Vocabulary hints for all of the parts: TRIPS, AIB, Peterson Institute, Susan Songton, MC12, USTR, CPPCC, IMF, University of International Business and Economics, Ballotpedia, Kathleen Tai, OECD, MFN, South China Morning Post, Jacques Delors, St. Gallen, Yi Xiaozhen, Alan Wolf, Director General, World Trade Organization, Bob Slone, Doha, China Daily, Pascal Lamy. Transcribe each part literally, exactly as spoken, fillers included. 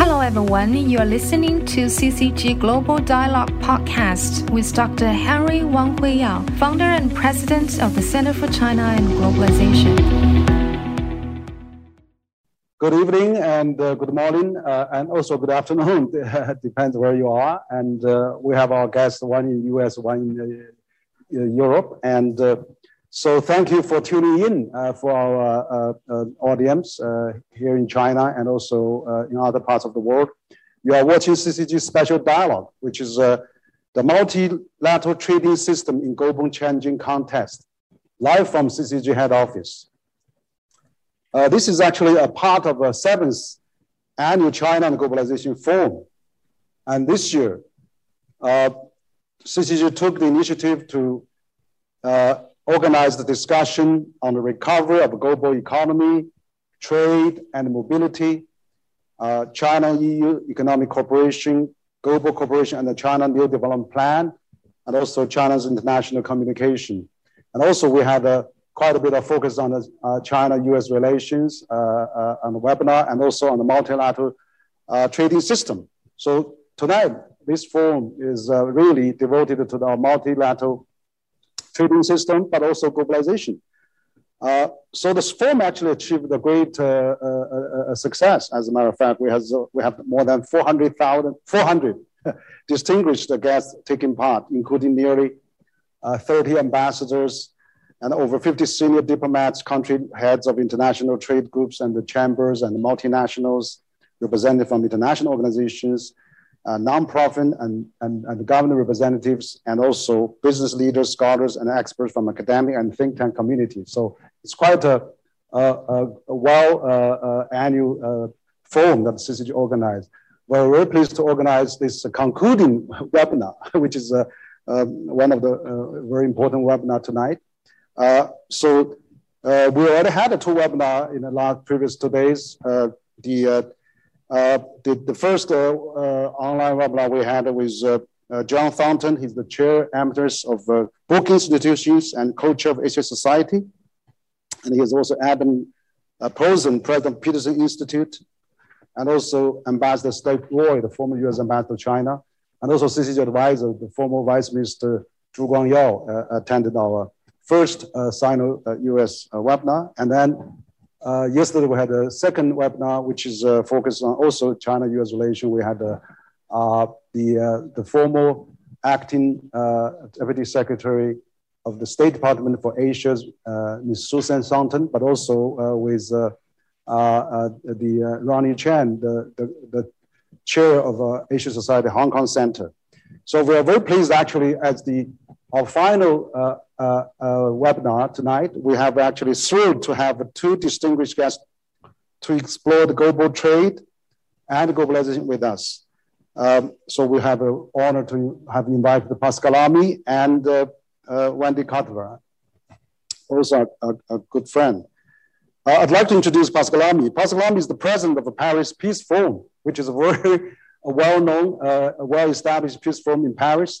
Hello everyone, you are listening to C C G Global Dialogue Podcast with Doctor Henry Wang Huiyao, founder and president of the Center for China and Globalization. Good evening and uh, good morning uh, and also good afternoon, depends where you are. And uh, we have our guests, one in U S, one in uh, Europe. And uh, so thank you for tuning in uh, for our uh, uh, audience uh, here in China and also uh, in other parts of the world. You are watching C C G Special Dialogue, which is uh, the multilateral trading system in global changing context, live from C C G head office. Uh, this is actually a part of the seventh annual China and Globalization Forum. And this year, uh, C C G took the initiative to uh, organize the discussion on the recovery of global economy, trade and mobility, uh, China-E U economic cooperation, global cooperation and the China New Development Plan, and also China's international communication. And also we had uh, quite a bit of focus on the uh, China-U S relations uh, uh, on the webinar and also on the multilateral uh, trading system. So tonight, this forum is uh, really devoted to the multilateral trading system, but also globalization. Uh, so this forum actually achieved a great uh, uh, uh, success. As a matter of fact, we, has, uh, we have more than four hundred distinguished guests taking part, including nearly uh, thirty ambassadors and over fifty senior diplomats, country heads of international trade groups and the chambers and the multinationals, represented from international organizations, Uh, non-profit and, and, and government representatives, and also business leaders, scholars, and experts from academic and think tank community. So it's quite a, a, a, a well uh, uh, annual uh, forum that C C G organized. We're very pleased to organize this uh, concluding webinar, which is uh, uh, one of the uh, very important webinar tonight. Uh, so uh, we already had a two webinar in the last previous two days. Uh, the uh, Uh, the, the first uh, uh, online webinar we had was uh, uh, John Thornton. He's the chair emeritus of uh, Brookings Institution and co-chair of Asia Society. And he is also Adam uh, Posen, president of Peterson Institute, and also Ambassador Steve Roy, the former U S ambassador to China, and also C C G advisor, the former Vice Minister Zhu Guangyao, uh, attended our first uh, Sino-U S uh, webinar. And then Uh, yesterday, we had a second webinar, which is uh, focused on also China-U S relation. We had uh, uh, the, uh, the former acting uh, Deputy Secretary of the State Department for Asia, uh, Miz Susan Songton, but also uh, with uh, uh, uh, the uh, Ronnie Chen, the, the, the chair of uh, Asia Society Hong Kong Center. So we are very pleased, actually, as the our final uh, uh, uh, webinar tonight. We have actually thrilled to have two distinguished guests to explore the global trade and globalization with us. Um, so we have an honor to have invited Pascal Lamy and uh, uh, Wendy Cutler, also a, a, a good friend. Uh, I'd like to introduce Pascal Lamy. Pascal Lamy is the president of the Paris Peace Forum, which is a very well-known, uh, well-established peace forum in Paris.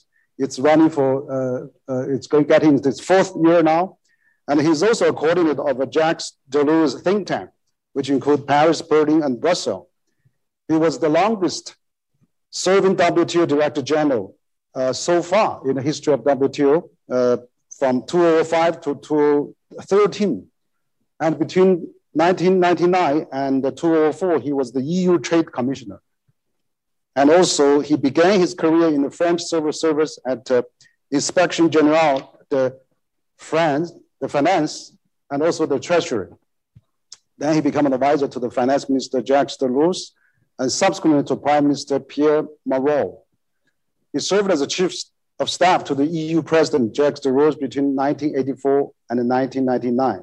It's running for, uh, uh, it's going getting into its fourth year now. And he's also a coordinator of a Jacques Deleuze think tank, which include Paris, Berlin, and Brussels. He was the longest serving W T O Director General uh, so far in the history of W T O, uh, from two thousand five to two thousand thirteen. And between nineteen ninety-nine and two thousand four, he was the E U Trade Commissioner. And also, he began his career in the French civil service at uh, Inspection Générale, the, France, the finance, and also the treasury. Then he became an advisor to the finance minister, Jacques Delors, and subsequently to Prime Minister Pierre Mauroy. He served as a chief of staff to the E U president, Jacques Delors, between nineteen eighty-four and nineteen ninety-nine.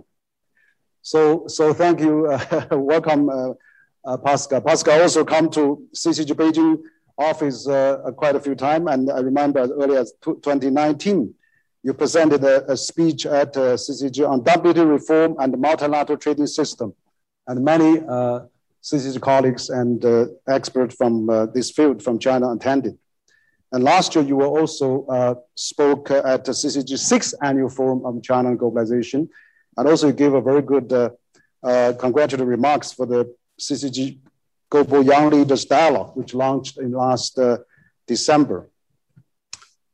So, so thank you, uh, welcome, uh, Uh, Pascal. Pascal also come to C C G Beijing office uh, quite a few times, and I remember as early as twenty nineteen, you presented a, a speech at uh, C C G on W T O reform and the multilateral trading system, and many uh, C C G colleagues and uh, experts from uh, this field from China attended. And last year, you were also uh, spoke at the C C G sixth annual forum on China and globalization, and also you gave a very good uh, uh, congratulatory remarks for the C C G Global Young Leaders Dialogue, which launched in last uh, December.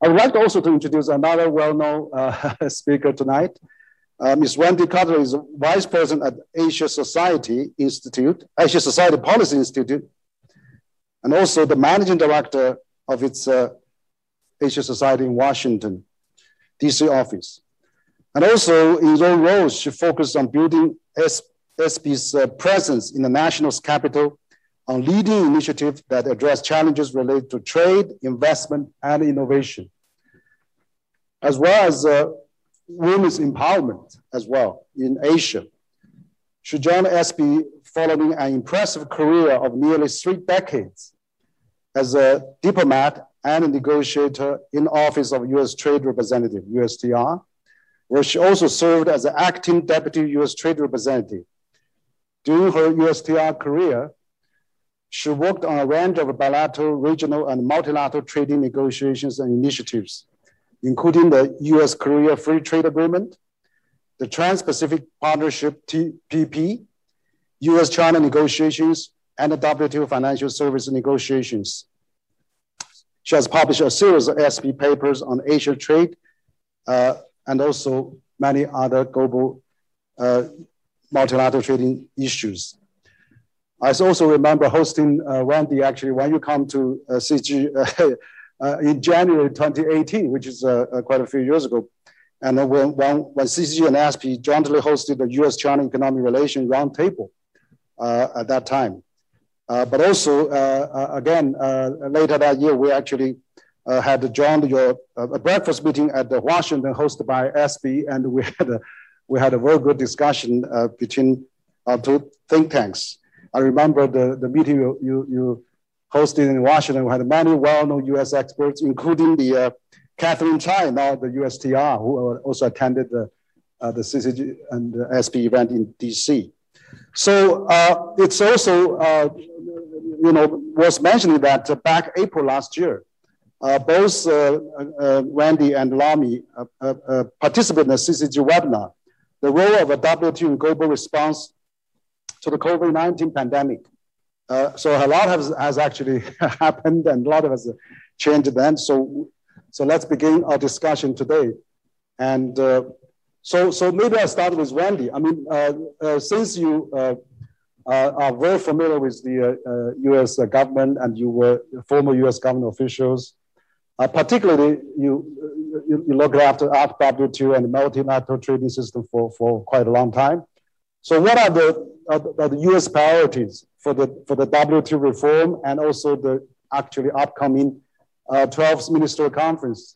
I would like also to introduce another well-known uh, speaker tonight. Uh, Miz Wendy Cutler is Vice President at Asia Society Institute, Asia Society Policy Institute, and also the Managing Director of its uh, Asia Society in Washington, D C office. And also in her role, she focused on building S P's uh, presence in the national's capital on leading initiatives that address challenges related to trade, investment, and innovation, as well as uh, women's empowerment as well in Asia. She joined S P following an impressive career of nearly three decades as a diplomat and a negotiator in the Office of U S Trade Representative, U S T R, where she also served as an acting deputy U S Trade Representative. During her U S T R career, she worked on a range of bilateral, regional, and multilateral trading negotiations and initiatives, including the U S Korea Free Trade Agreement, the Trans-Pacific Partnership, T P P, U S China negotiations, and the W T O Financial Services negotiations. She has published a series of S P papers on Asian trade uh, and also many other global uh, multilateral trading issues. I also remember hosting uh, Wendy, actually, when you come to uh, C G, uh, Uh, in January twenty eighteen, which is uh, uh, quite a few years ago. And uh, when, when, when C C G and S P jointly hosted the U S China Economic Relations Roundtable uh, at that time. Uh, but also, uh, uh, again, uh, later that year, we actually uh, had joined your, uh, a breakfast meeting at the Washington hosted by S P, and we had a, we had a very good discussion uh, between our two think tanks. I remember the, the meeting you, you, you hosted in Washington. We had many well-known U S experts, including the uh, Catherine Chai, now the U S T R, who also attended the, uh, the C C G and the S P event in D C. So uh, it's also, uh, you know, worth mentioning that uh, back April last year, uh, both uh, uh, Wendy and Lamy uh, uh, uh, participated in the C C G webinar, the role of a W T O global response to the COVID nineteen pandemic. Uh, so a lot has, has actually happened, and a lot has changed then. So, so let's begin our discussion today. And uh, so, so maybe I'll start with Wendy. I mean, uh, uh, since you uh, uh, are very familiar with the uh, U S government, and you were former U S government officials, uh, particularly you, you, you looked after, after W T O and the multilateral trading system for, for quite a long time. So what are the, are the, are the U S priorities for the, for the W T O reform, and also the actually upcoming uh, twelfth Ministerial Conference?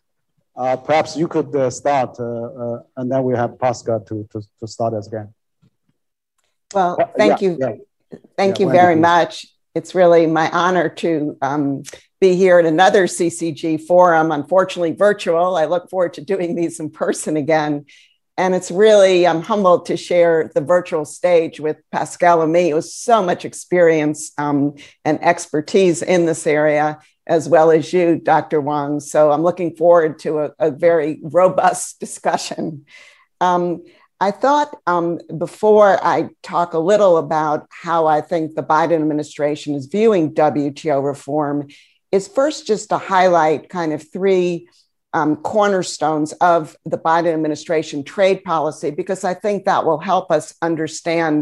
Uh, perhaps you could uh, start, uh, uh, and then we have Pascal to, to, to start us again. Well, thank yeah, you. Yeah. Thank yeah, you very much. It's really my honor to um, be here at another C C G forum, unfortunately virtual. I look forward to doing these in person again. And it's really, I'm humbled to share the virtual stage with Pascal Lamy, who has so much experience um, and expertise in this area, as well as you, Doctor Wang. So I'm looking forward to a, a very robust discussion. Um, I thought um, before I talk a little about how I think the Biden administration is viewing W T O reform, is first just to highlight kind of three Um, cornerstones of the Biden administration trade policy, because I think that will help us understand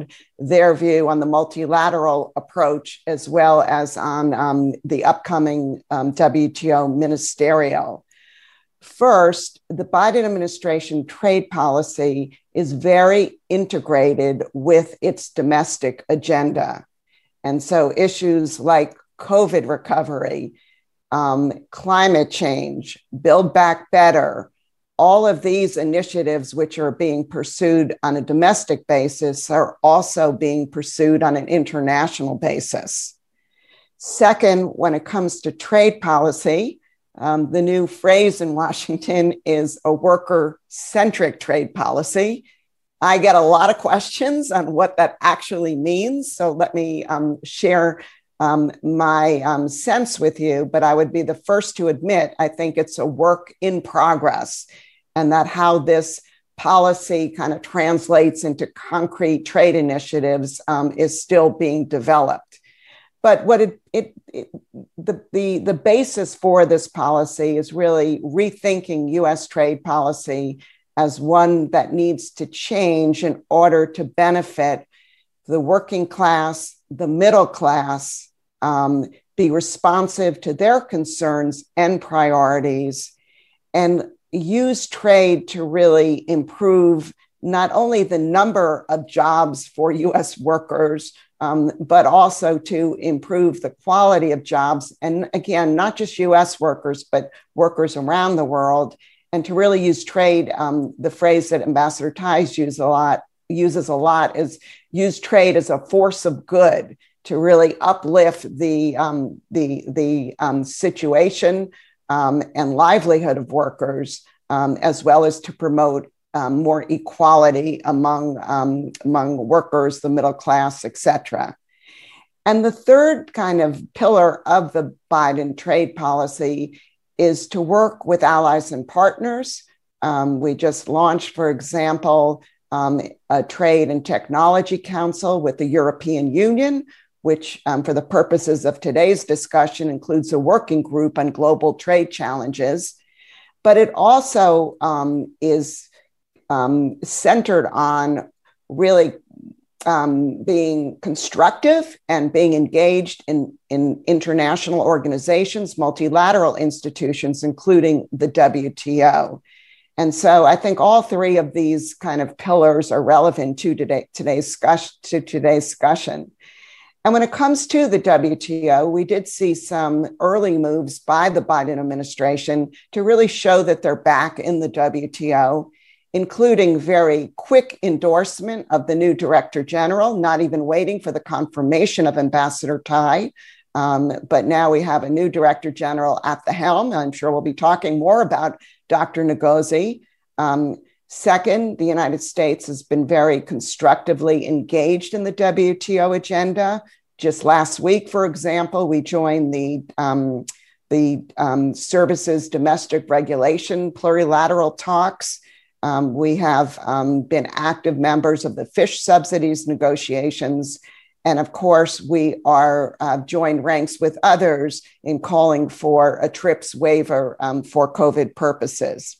their view on the multilateral approach, as well as on um, the upcoming um, W T O ministerial. First, the Biden administration trade policy is very integrated with its domestic agenda. And so issues like COVID recovery, Um, climate change, Build Back Better, all of these initiatives which are being pursued on a domestic basis are also being pursued on an international basis. Second, when it comes to trade policy, um, the new phrase in Washington is a worker-centric trade policy. I get a lot of questions on what that actually means, so let me um, share Um, my um, sense with you, but I would be the first to admit, I think it's a work in progress, and that how this policy kind of translates into concrete trade initiatives um, is still being developed. But what it, it, it the, the, the basis for this policy is really rethinking U S trade policy as one that needs to change in order to benefit the working class, the middle class, um, be responsive to their concerns and priorities, and use trade to really improve not only the number of jobs for U S workers, um, but also to improve the quality of jobs. And again, not just U S workers, but workers around the world, and to really use trade. Um, the phrase that Ambassador Ties use a lot, uses a lot is use trade as a force of good to really uplift the, um, the, the um, situation um, and livelihood of workers, um, as well as to promote um, more equality among, um, among workers, the middle class, et cetera. And the third kind of pillar of the Biden trade policy is to work with allies and partners. Um, we just launched, for example, um, a Trade and Technology Council with the European Union, which um, for the purposes of today's discussion includes a working group on global trade challenges. But it also um, is um, centered on really um, being constructive and being engaged in, in international organizations, multilateral institutions, including the W T O. And so I think all three of these kind of pillars are relevant to, today, today's, discuss, to today's discussion. And when it comes to the W T O, we did see some early moves by the Biden administration to really show that they're back in the W T O, including very quick endorsement of the new Director General, not even waiting for the confirmation of Ambassador Tai. Um, but now we have a new Director General at the helm. I'm sure we'll be talking more about Doctor Ngozi. Um, second, the United States has been very constructively engaged in the W T O agenda. Just last week, for example, we joined the, um, the um, Services Domestic Regulation Plurilateral Talks. Um, we have um, been active members of the fish subsidies negotiations. And of course, we are uh, joined ranks with others in calling for a TRIPS waiver um, for COVID purposes.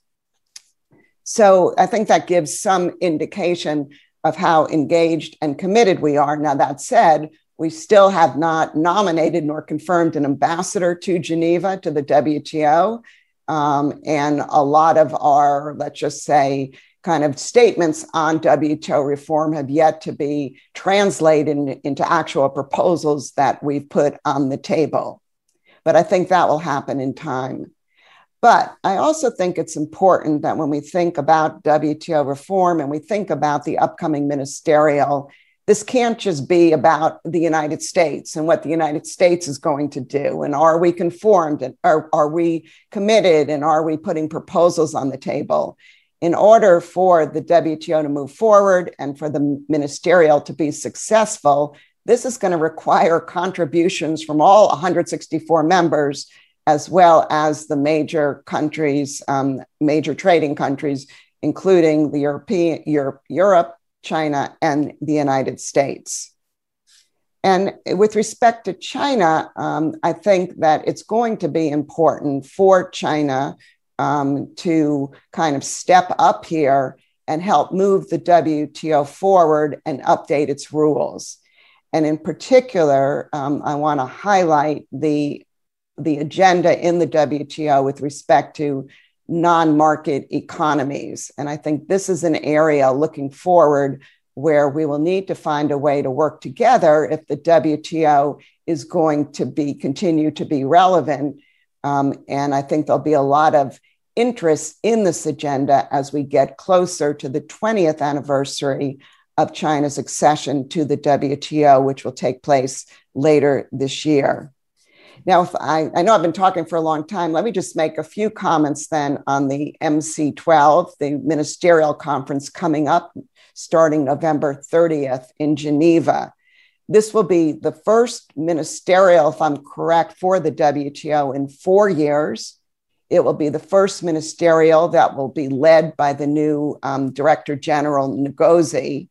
So I think that gives some indication of how engaged and committed we are. Now, that said, we still have not nominated nor confirmed an ambassador to Geneva, to the W T O. Um, and a lot of our, let's just say, kind of statements on W T O reform have yet to be translated in, into actual proposals that we've put on the table. But I think that will happen in time. But I also think it's important that when we think about W T O reform and we think about the upcoming ministerial, this can't just be about the United States and what the United States is going to do. And are we conformed? And are, are we committed? And are we putting proposals on the table? In order for the W T O to move forward and for the ministerial to be successful, this is going to require contributions from all one hundred sixty-four members, as well as the major countries, um, major trading countries, including the European, Europe, Europe, China, and the United States. And with respect to China, um, I think that it's going to be important for China Um, to kind of step up here and help move the W T O forward and update its rules. And in particular, um, I want to highlight the, the agenda in the W T O with respect to non-market economies. And I think this is an area looking forward where we will need to find a way to work together if the W T O is going to be continue to be relevant. Um, and I think there'll be a lot of interest in this agenda as we get closer to the twentieth anniversary of China's accession to the W T O, which will take place later this year. Now, if I, I know I've been talking for a long time. Let me just make a few comments then on the M C twelve, the ministerial conference coming up starting November thirtieth in Geneva. This will be the first ministerial, if I'm correct, for the W T O in four years. It will be the first ministerial that will be led by the new um, Director General Ngozi.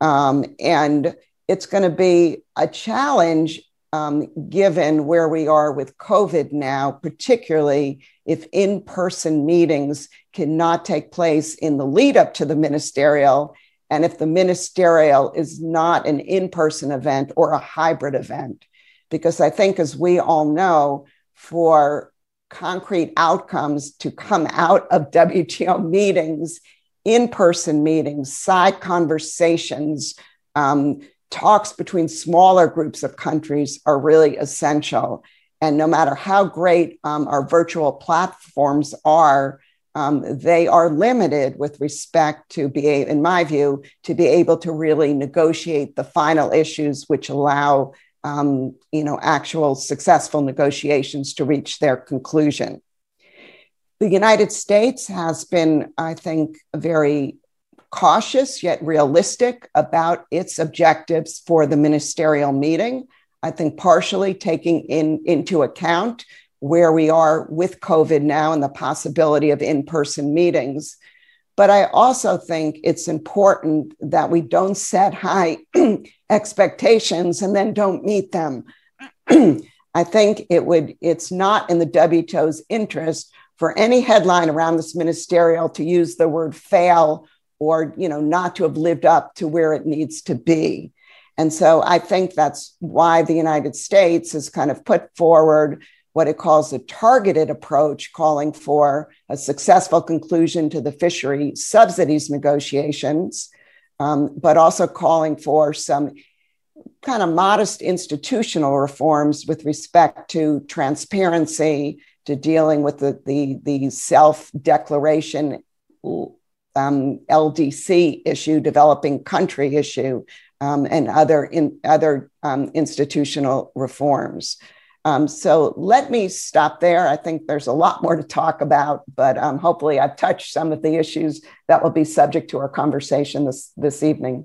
Um, and it's going to be a challenge um, given where we are with COVID now, particularly if in-person meetings cannot take place in the lead up to the ministerial, and if the ministerial is not an in-person event or a hybrid event. Because I think, as we all know, for concrete outcomes to come out of W T O meetings, in-person meetings, side conversations, um, talks between smaller groups of countries are really essential. And no matter how great um, our virtual platforms are, um, they are limited with respect to be, in my view, to be able to really negotiate the final issues which allow Um, you know, actual successful negotiations to reach their conclusion. The United States has been, I think, very cautious yet realistic about its objectives for the ministerial meeting. I think partially taking in, into account where we are with COVID now and the possibility of in-person meetings. But I also think it's important that we don't set high expectations and then don't meet them. I think it would, it's not in the W T O's interest for any headline around this ministerial to use the word fail or, you know, not to have lived up to where it needs to be. And so I think that's why the United States has kind of put forward what it calls a targeted approach, calling for a successful conclusion to the fishery subsidies negotiations, um, but also calling for some kind of modest institutional reforms with respect to transparency, to dealing with the, the, the self-declaration um, L D C issue, developing country issue, um, and other, in, other um, institutional reforms. Um, so let me stop there. I think there's a lot more to talk about, but um, hopefully I've touched some of the issues that will be subject to our conversation this, this evening.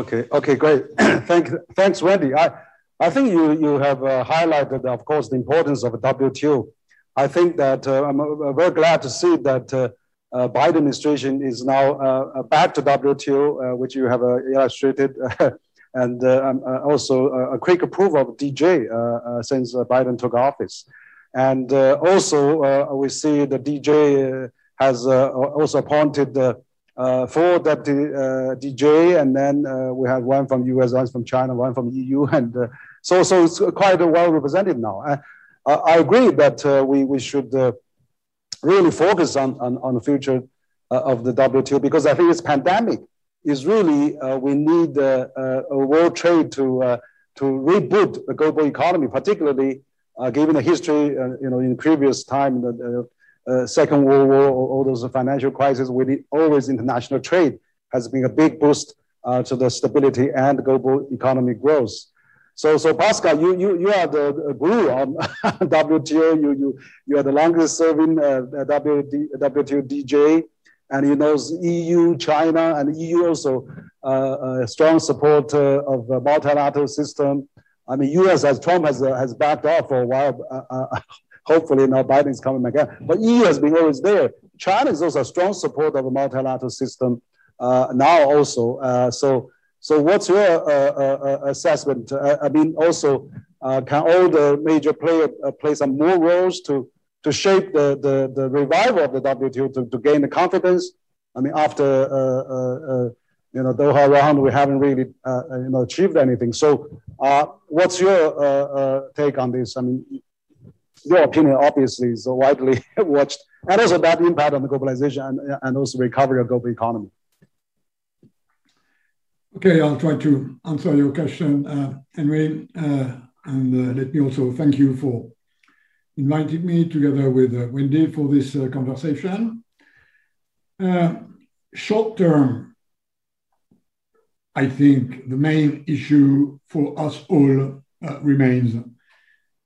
Okay, okay, great. Thank, thanks, Wendy. I, I think you, you have uh, highlighted, of course, the importance of W T O. I think that uh, I'm uh, very glad to see that uh, uh, Biden administration is now uh, back to W T O, uh, which you have uh, illustrated. And uh, um, uh, also uh, a quick approval of D J uh, uh, since uh, Biden took office. And uh, also uh, we see the D J uh, has uh, also appointed uh, uh, four deputy uh, D J, and then uh, we have one from U S, one from China, one from E U, and uh, so, so it's quite well represented now. I, I agree that uh, we, we should uh, really focus on, on, on the future uh, of the W T O, because I think it's pandemic. Is really uh, we need uh, uh, a world trade to uh, to reboot the global economy, particularly uh, given the history, uh, you know, in previous time, the uh, uh, Second World War, all those financial crises. We need always international trade has been a big boost uh, to the stability and global economic growth. So, so Pascal, you you you are the guru on W T O. You you you are the longest serving uh, W T O D J. And you know, E U, China, and E U also uh, uh, strong support uh, of the multilateral system. I mean, U S as Trump has uh, has backed off for a while. Uh, uh, hopefully now Biden's coming again. But E U has been always there. China is also a strong supporter of the multilateral system uh, now also. Uh, so, so what's your uh, uh, assessment? Uh, I mean, also uh, can all the major players uh, play some more roles to? to shape the, the, the revival of the W T O, to, to gain the confidence. I mean, after, uh, uh, uh, you know, Doha round, we haven't really, uh, you know, achieved anything. So uh, what's your uh, uh, take on this? I mean, your opinion obviously is widely watched, and also that impact on the globalization and, and also recovery of global economy. Okay, I'll try to answer your question, uh, Henry. Uh, and uh, let me also thank you for invited me together with uh, Wendy for this uh, conversation. Uh, short term, I think the main issue for us all uh, remains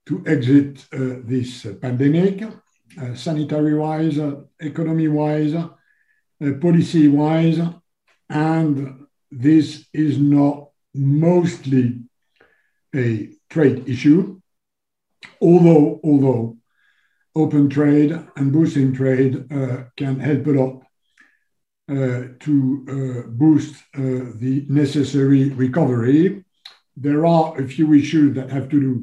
to exit uh, this uh, pandemic, uh, sanitary-wise, uh, economy-wise, uh, policy-wise, and this is not mostly a trade issue. Although, although open trade and boosting trade uh, can help a lot uh, to uh, boost uh, the necessary recovery, There are a few issues that have to do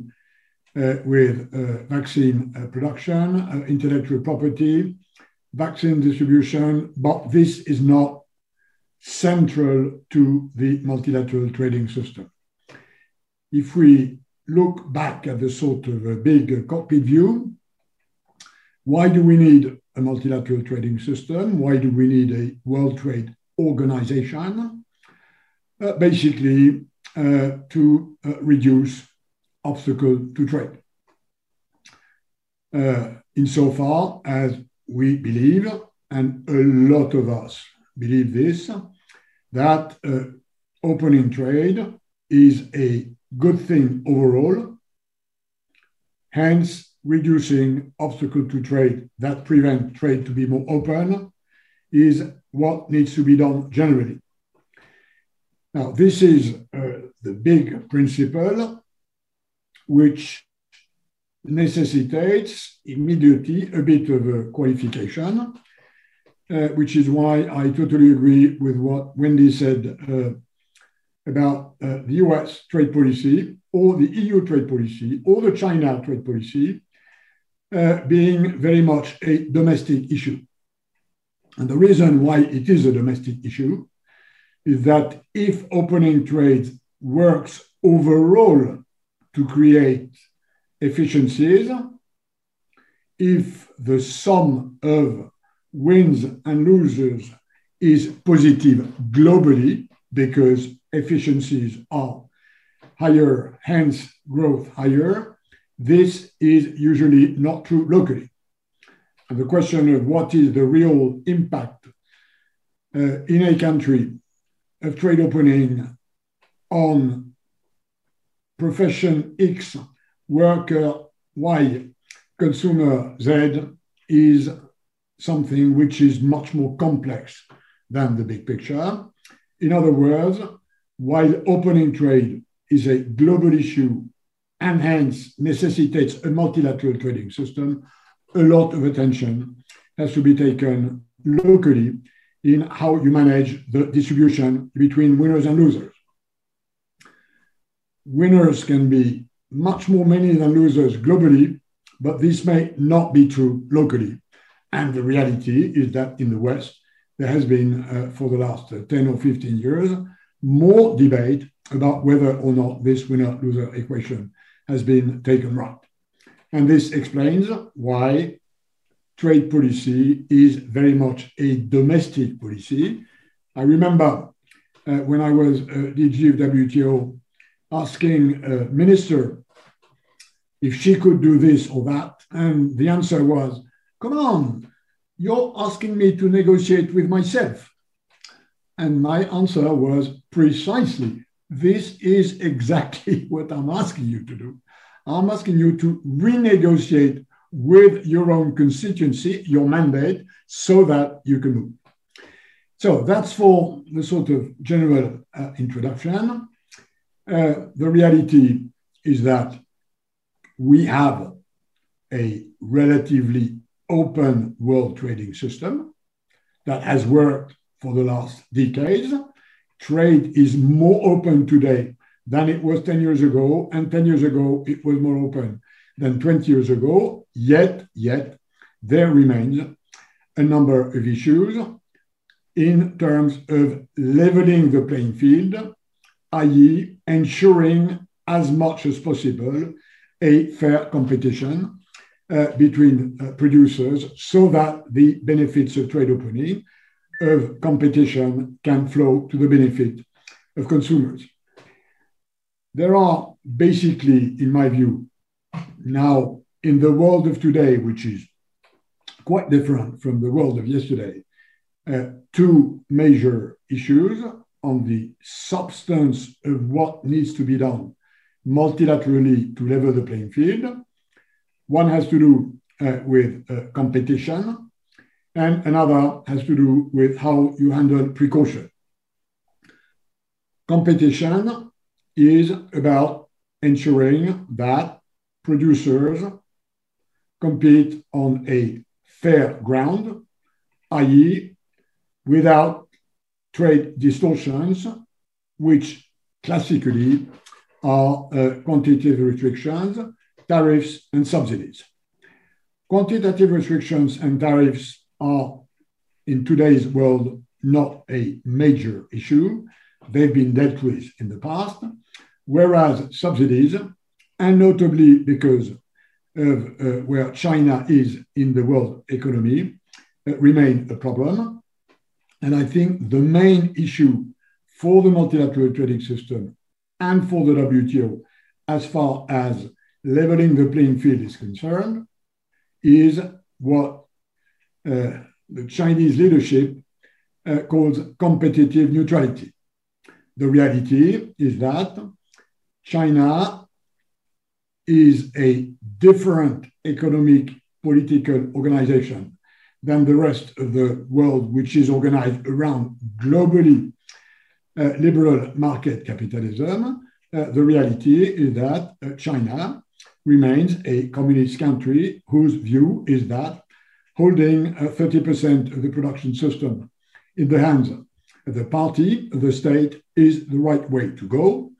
uh, with uh, vaccine uh, production, uh, intellectual property, vaccine distribution, but this is not central to the multilateral trading system. If we look back at the sort of a big cockpit view, why do we need a multilateral trading system? Why do we need a World Trade Organization? Uh, basically, uh, to uh, reduce obstacle to trade. Uh, insofar as we believe, and a lot of us believe this, that uh, opening trade is a good thing overall, hence reducing obstacles to trade that prevent trade to be more open is what needs to be done generally. Now, this is uh, the big principle which necessitates immediately a bit of a qualification, uh, which is why I totally agree with what Wendy said uh, about uh, the U S trade policy or the E U trade policy or the China trade policy uh, being very much a domestic issue. And the reason why it is a domestic issue is that if opening trade works overall to create efficiencies, if the sum of wins and losers is positive globally, because efficiencies are higher, hence growth higher, this is usually not true locally. And the question of what is the real impact uh, in a country of trade opening on profession X, worker Y, consumer Z, is something which is much more complex than the big picture. In other words, while opening trade is a global issue and hence necessitates a multilateral trading system, a lot of attention has to be taken locally in how you manage the distribution between winners and losers. Winners can be much more many than losers globally, but this may not be true locally. And the reality is that in the West, there has been, uh, for the last uh, ten or fifteen years, more debate about whether or not this winner-loser equation has been taken right. And this explains why trade policy is very much a domestic policy. I remember uh, when I was uh, D G of W T O asking a minister if she could do this or that, and the answer was, come on, you're asking me to negotiate with myself. And my answer was precisely, this is exactly what I'm asking you to do. I'm asking you to renegotiate with your own constituency, your mandate, so that you can move. So that's for the sort of general uh, introduction. Uh, the reality is that we have a relatively open world trading system that has worked for the last decades. Trade is more open today than it was ten years ago, and ten years ago it was more open than twenty years ago, yet, yet, there remains a number of issues in terms of leveling the playing field, that is ensuring as much as possible a fair competition Uh, between uh, producers so that the benefits of trade opening, of competition, can flow to the benefit of consumers. There are basically, in my view, now in the world of today, which is quite different from the world of yesterday, uh, two major issues on the substance of what needs to be done multilaterally to level the playing field. One has to do uh, with uh, competition, and another has to do with how you handle precaution. Competition is about ensuring that producers compete on a fair ground, that is without trade distortions, which classically are uh, quantitative restrictions, tariffs, and subsidies. Quantitative restrictions and tariffs are, in today's world, not a major issue. They've been dealt with in the past, whereas subsidies, and notably because of uh, where China is in the world economy, uh, remain a problem. And I think the main issue for the multilateral trading system and for the W T O, as far as leveling the playing field is concerned, is what uh, the Chinese leadership uh, calls competitive neutrality. The reality is that China is a different economic, political organization than the rest of the world, which is organized around globally uh, liberal market capitalism. Uh, the reality is that uh, China remains a communist country whose view is that holding uh, thirty percent of the production system in the hands of the party, the state, is the right way to go.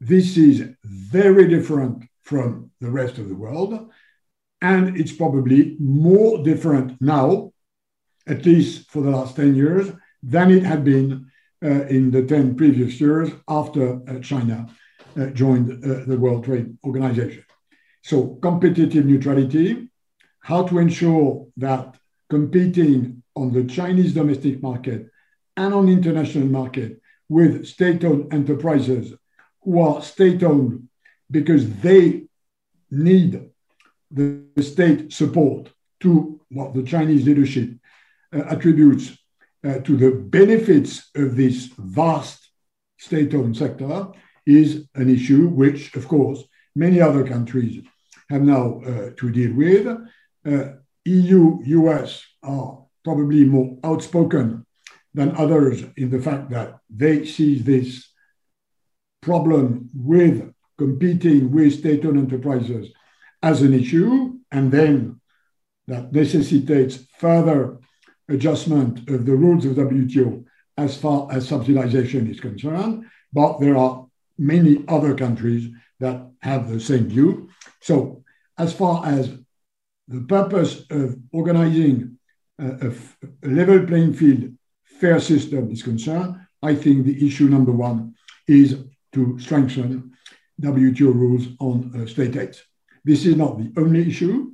This is very different from the rest of the world, and it's probably more different now, at least for the last ten years, than it had been uh, in the ten previous years after uh, China uh, joined uh, the World Trade Organization. So competitive neutrality, how to ensure that competing on the Chinese domestic market and on the international market with state-owned enterprises who are state-owned because they need the state support to what the Chinese leadership uh, attributes uh, to the benefits of this vast state-owned sector, is an issue which, of course, many other countries have now uh, to deal with. Uh, E U, U S are probably more outspoken than others in the fact that they see this problem with competing with state-owned enterprises as an issue, and then that necessitates further adjustment of the rules of W T O as far as subsidization is concerned. But there are many other countries that have the same view. So as far as the purpose of organizing a, a level playing field, fair system is concerned, I think the issue number one is to strengthen W T O rules on uh, state aid. This is not the only issue.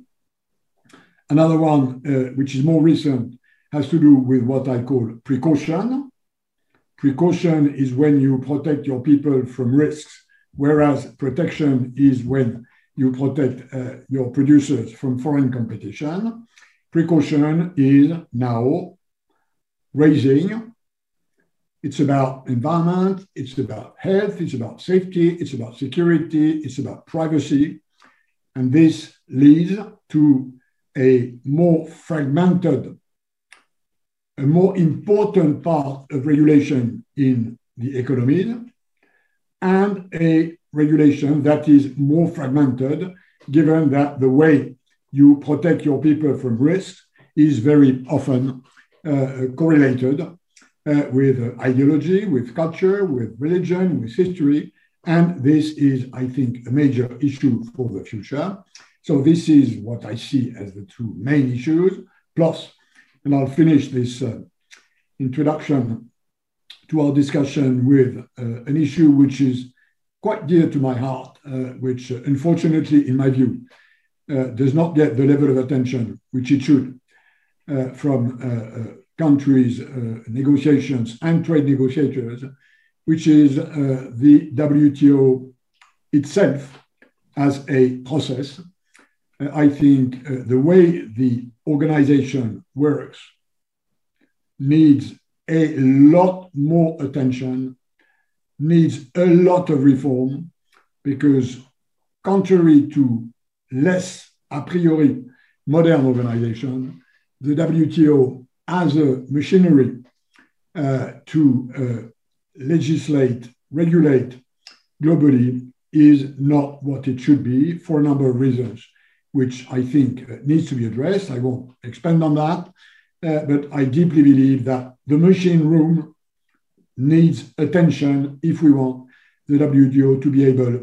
Another one, uh, which is more recent, has to do with what I call precaution. Precaution is when you protect your people from risks, whereas protection is when you protect uh, your producers from foreign competition. Precaution is now raising. It's about environment, it's about health, it's about safety, it's about security, it's about privacy. And this leads to a more fragmented, a more important part of regulation in the economy, and a regulation that is more fragmented, given that the way you protect your people from risks is very often uh, correlated Uh, with uh, ideology, with culture, with religion, with history. And this is, I think, a major issue for the future. So this is what I see as the two main issues. Plus, and I'll finish this uh, introduction to our discussion with uh, an issue which is quite dear to my heart, uh, which uh, unfortunately, in my view, uh, does not get the level of attention which it should uh, from uh, uh, countries, uh, negotiations, and trade negotiators, which is uh, the W T O itself as a process. Uh, I think uh, the way the organization works needs a lot more attention, needs a lot of reform, because contrary to less a priori modern organization, the W T O as a machinery uh, to uh, legislate, regulate globally is not what it should be for a number of reasons, which I think uh, needs to be addressed. I won't expand on that, uh, but I deeply believe that the machine room needs attention if we want the W T O to be able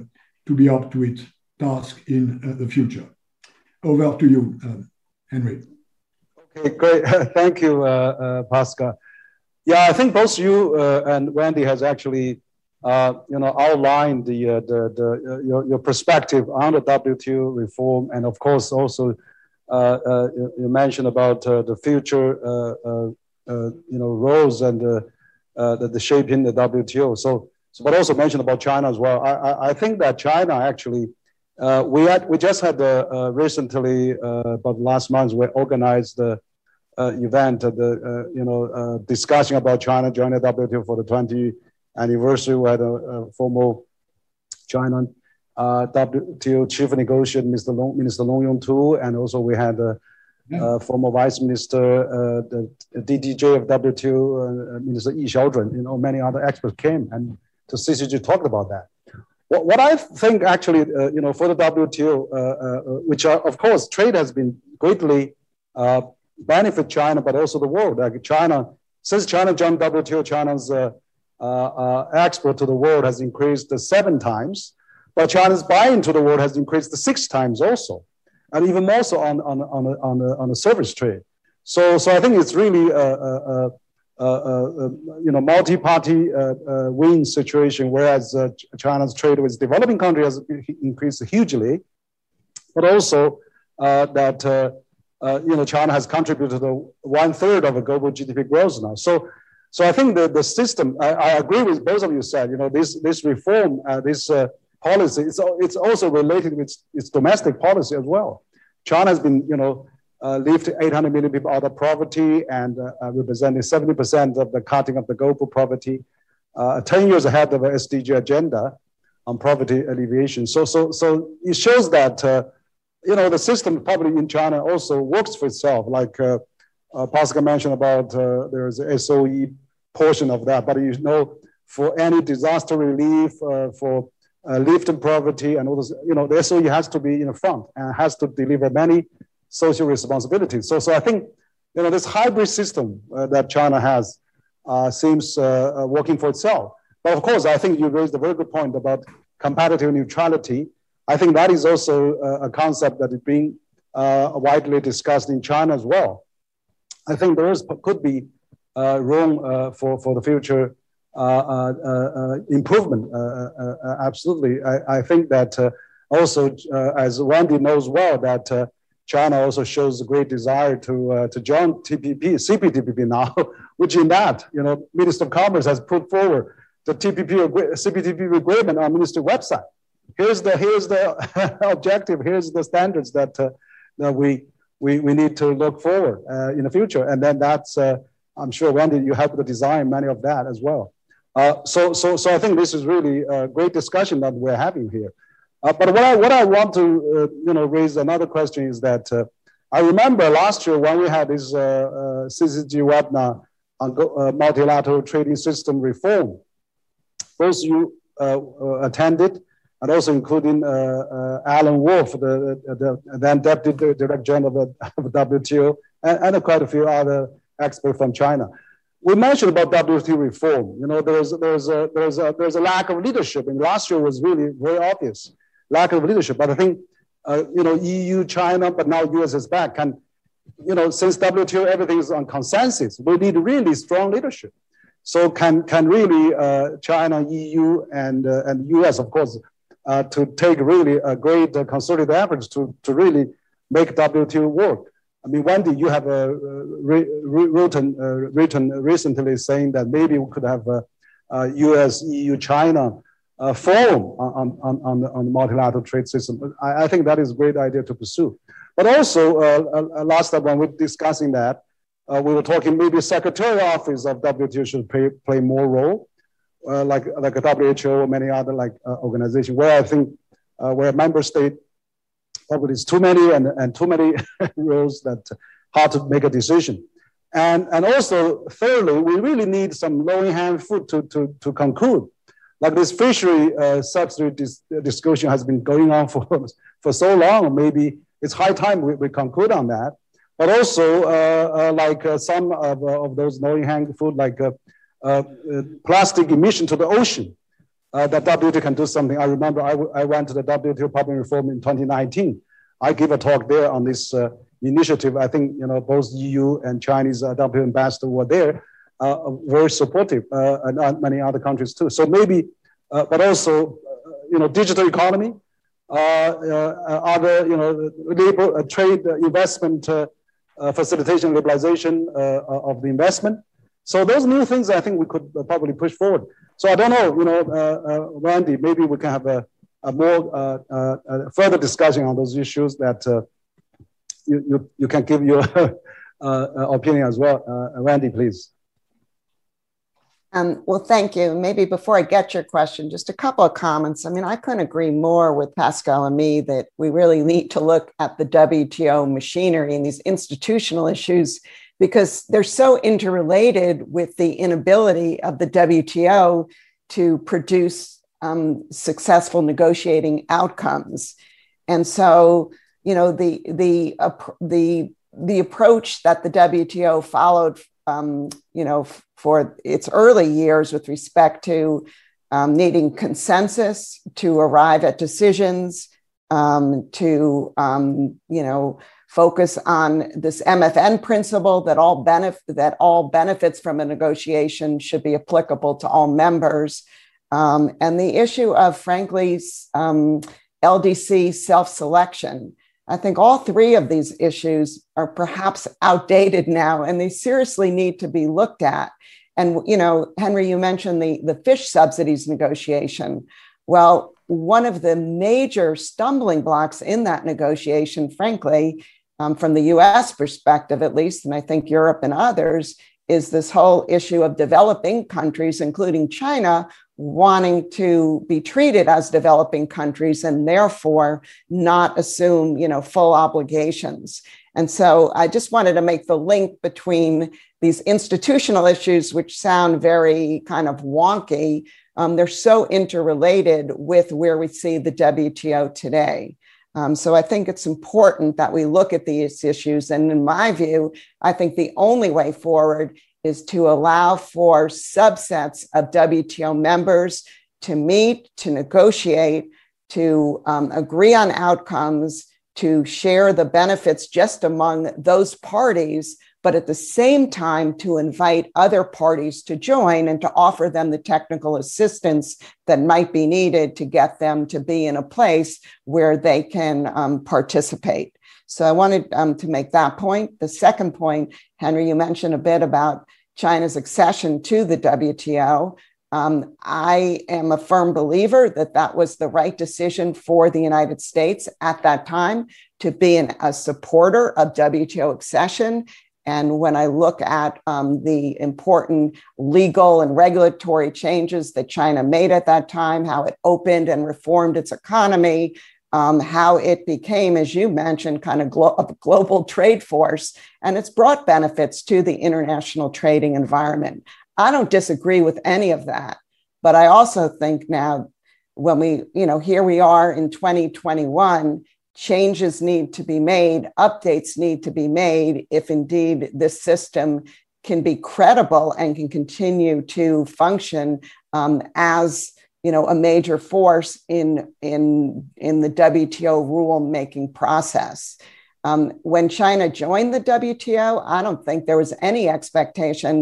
to be up to its task in uh, the future. Over to you, um, Henry. Okay, great. Thank you, uh, uh, Pascal. Yeah, I think both you uh, and Wendy has actually, uh, you know, outlined the, uh, the, the uh, your, your perspective on the W T O reform, and of course also uh, uh, you mentioned about uh, the future, uh, uh, uh, you know, roles and uh, uh, the, the shaping the W T O. So, so, but also mentioned about China as well. I, I, I think that China actually, uh, we had we just had uh, uh, recently, uh, about last month, we organized the. Uh, Uh, event, uh, the uh, you know uh, discussion about China joining the W T O for the twentieth anniversary. We had a, a formal China uh, W T O chief negotiator, Mister Long, Minister Long Yong-tu, and also we had a, a former vice minister, uh, the D D J of W T O, uh, Minister Yi Xiaozhen. You know, many other experts came and to C C G talked about that. What, what I think actually, uh, you know, for the W T O, uh, uh, which are, of course trade has been greatly uh, benefit China, but also the world. Like China, since China joined W T O, China's uh, uh, uh, export to the world has increased seven times, but China's buy-in to the world has increased six times also, and even more so on on on on the, on the service trade. So, so I think it's really a, a, a, a, a you know multi-party uh, uh, win situation. Whereas uh, China's trade with developing countries has increased hugely, but also uh, that. Uh, Uh, you know, China has contributed to one third of the global G D P growth now. So, so I think the, the system, I, I agree with both of you said, you know, this, this reform, uh, this uh, policy, it's, it's also related with its domestic policy as well. China has been, you know, uh, lifted eight hundred million people out of poverty and uh, representing seventy percent of the cutting of the global poverty, uh, ten years ahead of the S D G agenda on poverty alleviation. So, so, so it shows that, uh, you know, the system probably in China also works for itself, like uh, uh, Pascal mentioned about uh, there's a S O E portion of that, but you know, for any disaster relief, uh, for uh, lifting poverty and all this, you know, the S O E has to be in front and has to deliver many social responsibilities. So, so I think, you know, this hybrid system uh, that China has uh, seems uh, uh, working for itself. But of course, I think you raised a very good point about competitive neutrality. I think that is also a concept that is being uh, widely discussed in China as well. I think there is, could be uh, room uh, for, for the future uh, uh, uh, improvement, uh, uh, uh, absolutely. I, I think that uh, also, uh, as Wendy knows well, that uh, China also shows a great desire to, uh, to join T P P, C P T P P now, which in that, you know, Minister of Commerce has put forward the T P P, C P T P P agreement on Ministry website. Here's the here's the objective. Here's the standards that uh, that we we we need to look forward uh, in the future. And then that's uh, I'm sure Wendy, you helped to design many of that as well. Uh, so so so I think this is really a great discussion that we're having here. Uh, but what I what I want to uh, you know raise another question is that uh, I remember last year when we had this uh, uh, C C G webinar on go, uh, multilateral trading system reform. Both you uh, uh, attended. And also including uh, uh, Alan Wolf, the, the, the then Deputy Director General of, of W T O, and, and quite a few other experts from China. We mentioned about W T O reform. You know, there's there's a, there's a, there's a lack of leadership, and last year was really very obvious lack of leadership. But I think uh, you know E U, China, but now U S is back, and you know since W T O everything is on consensus, we need really strong leadership. So can can really uh, China, E U, and uh, and U S of course. Uh, to take really a great uh, concerted effort to, to really make W T O work. I mean, Wendy, you have uh, re re written, uh, written recently saying that maybe we could have a, a U S, E U, China uh, forum on, on, on, on the multilateral trade system. I, I think that is a great idea to pursue. But also, uh, last time when we were discussing that, uh, we were talking maybe Secretary Office of W T O should play, play more role. Uh, like like a W H O or many other like uh, organization, where I think uh, where a member state probably is too many and and too many rules that hard to make a decision, and and also thirdly we really need some low hanging fruit to to to conclude, like this fishery uh, subsidy dis discussion has been going on for for so long. Maybe it's high time we, we conclude on that, but also uh, uh, like uh, some of uh, of those low hanging fruit like. Uh, Uh, uh, plastic emission to the ocean. uh, that W T O can do something. I remember I, I went to the W T O Public Reform in twenty nineteen. I gave a talk there on this uh, initiative. I think you know both E U and Chinese uh, W T O ambassador were there, uh, very supportive, uh, and many other countries too. So maybe, uh, but also, uh, you know, digital economy, uh, uh, other, you know, labor, uh, trade, uh, investment, uh, uh, facilitation, liberalization uh, of the investment. So those new things, I think we could probably push forward. So I don't know, you know, uh, uh, Wendy, maybe we can have a, a more uh, uh, uh, further discussion on those issues that uh, you, you, you can give your uh, opinion as well. Uh, Wendy, please. Um, well, thank you. Maybe before I get your question, just a couple of comments. I mean, I couldn't agree more with Pascal and me that we really need to look at the W T O machinery and these institutional issues, because they're so interrelated with the inability of the W T O to produce um, successful negotiating outcomes. And so, you know, the, the, uh, the, the approach that the W T O followed Um, you know, for its early years with respect to um, needing consensus to arrive at decisions, um, to, um, you know, focus on this M F N principle that all, benef that all benefits from a negotiation should be applicable to all members. Um, and the issue of, frankly, um, L D C self-selection. I think all three of these issues are perhaps outdated now, and they seriously need to be looked at. And, you know, Henry, you mentioned the, the fish subsidies negotiation. Well, one of the major stumbling blocks in that negotiation, frankly, um, from the U S perspective, at least, and I think Europe and others, is this whole issue of developing countries, including China, wanting to be treated as developing countries and therefore not assume, you know, full obligations. And so I just wanted to make the link between these institutional issues, which sound very kind of wonky. Um, they're so interrelated with where we see the W T O today. Um, so I think it's important that we look at these issues. And in my view, I think the only way forward is to allow for subsets of W T O members to meet, to negotiate, to um, agree on outcomes, to share the benefits just among those parties, but at the same time to invite other parties to join and to offer them the technical assistance that might be needed to get them to be in a place where they can um, participate. So I wanted um, to make that point. The second point, Henry, you mentioned a bit about China's accession to the W T O. Um, I am a firm believer that that was the right decision for the United States at that time to be an, a supporter of W T O accession. And when I look at um, the important legal and regulatory changes that China made at that time, how it opened and reformed its economy, Um, how it became, as you mentioned, kind of glo- a global trade force, and it's brought benefits to the international trading environment. I don't disagree with any of that, but I also think now when we, you know, here we are in twenty twenty-one, changes need to be made, updates need to be made if indeed this system can be credible and can continue to function um, as you know, a major force in, in, in the W T O rule-making process. Um, when China joined the W T O, I don't think there was any expectation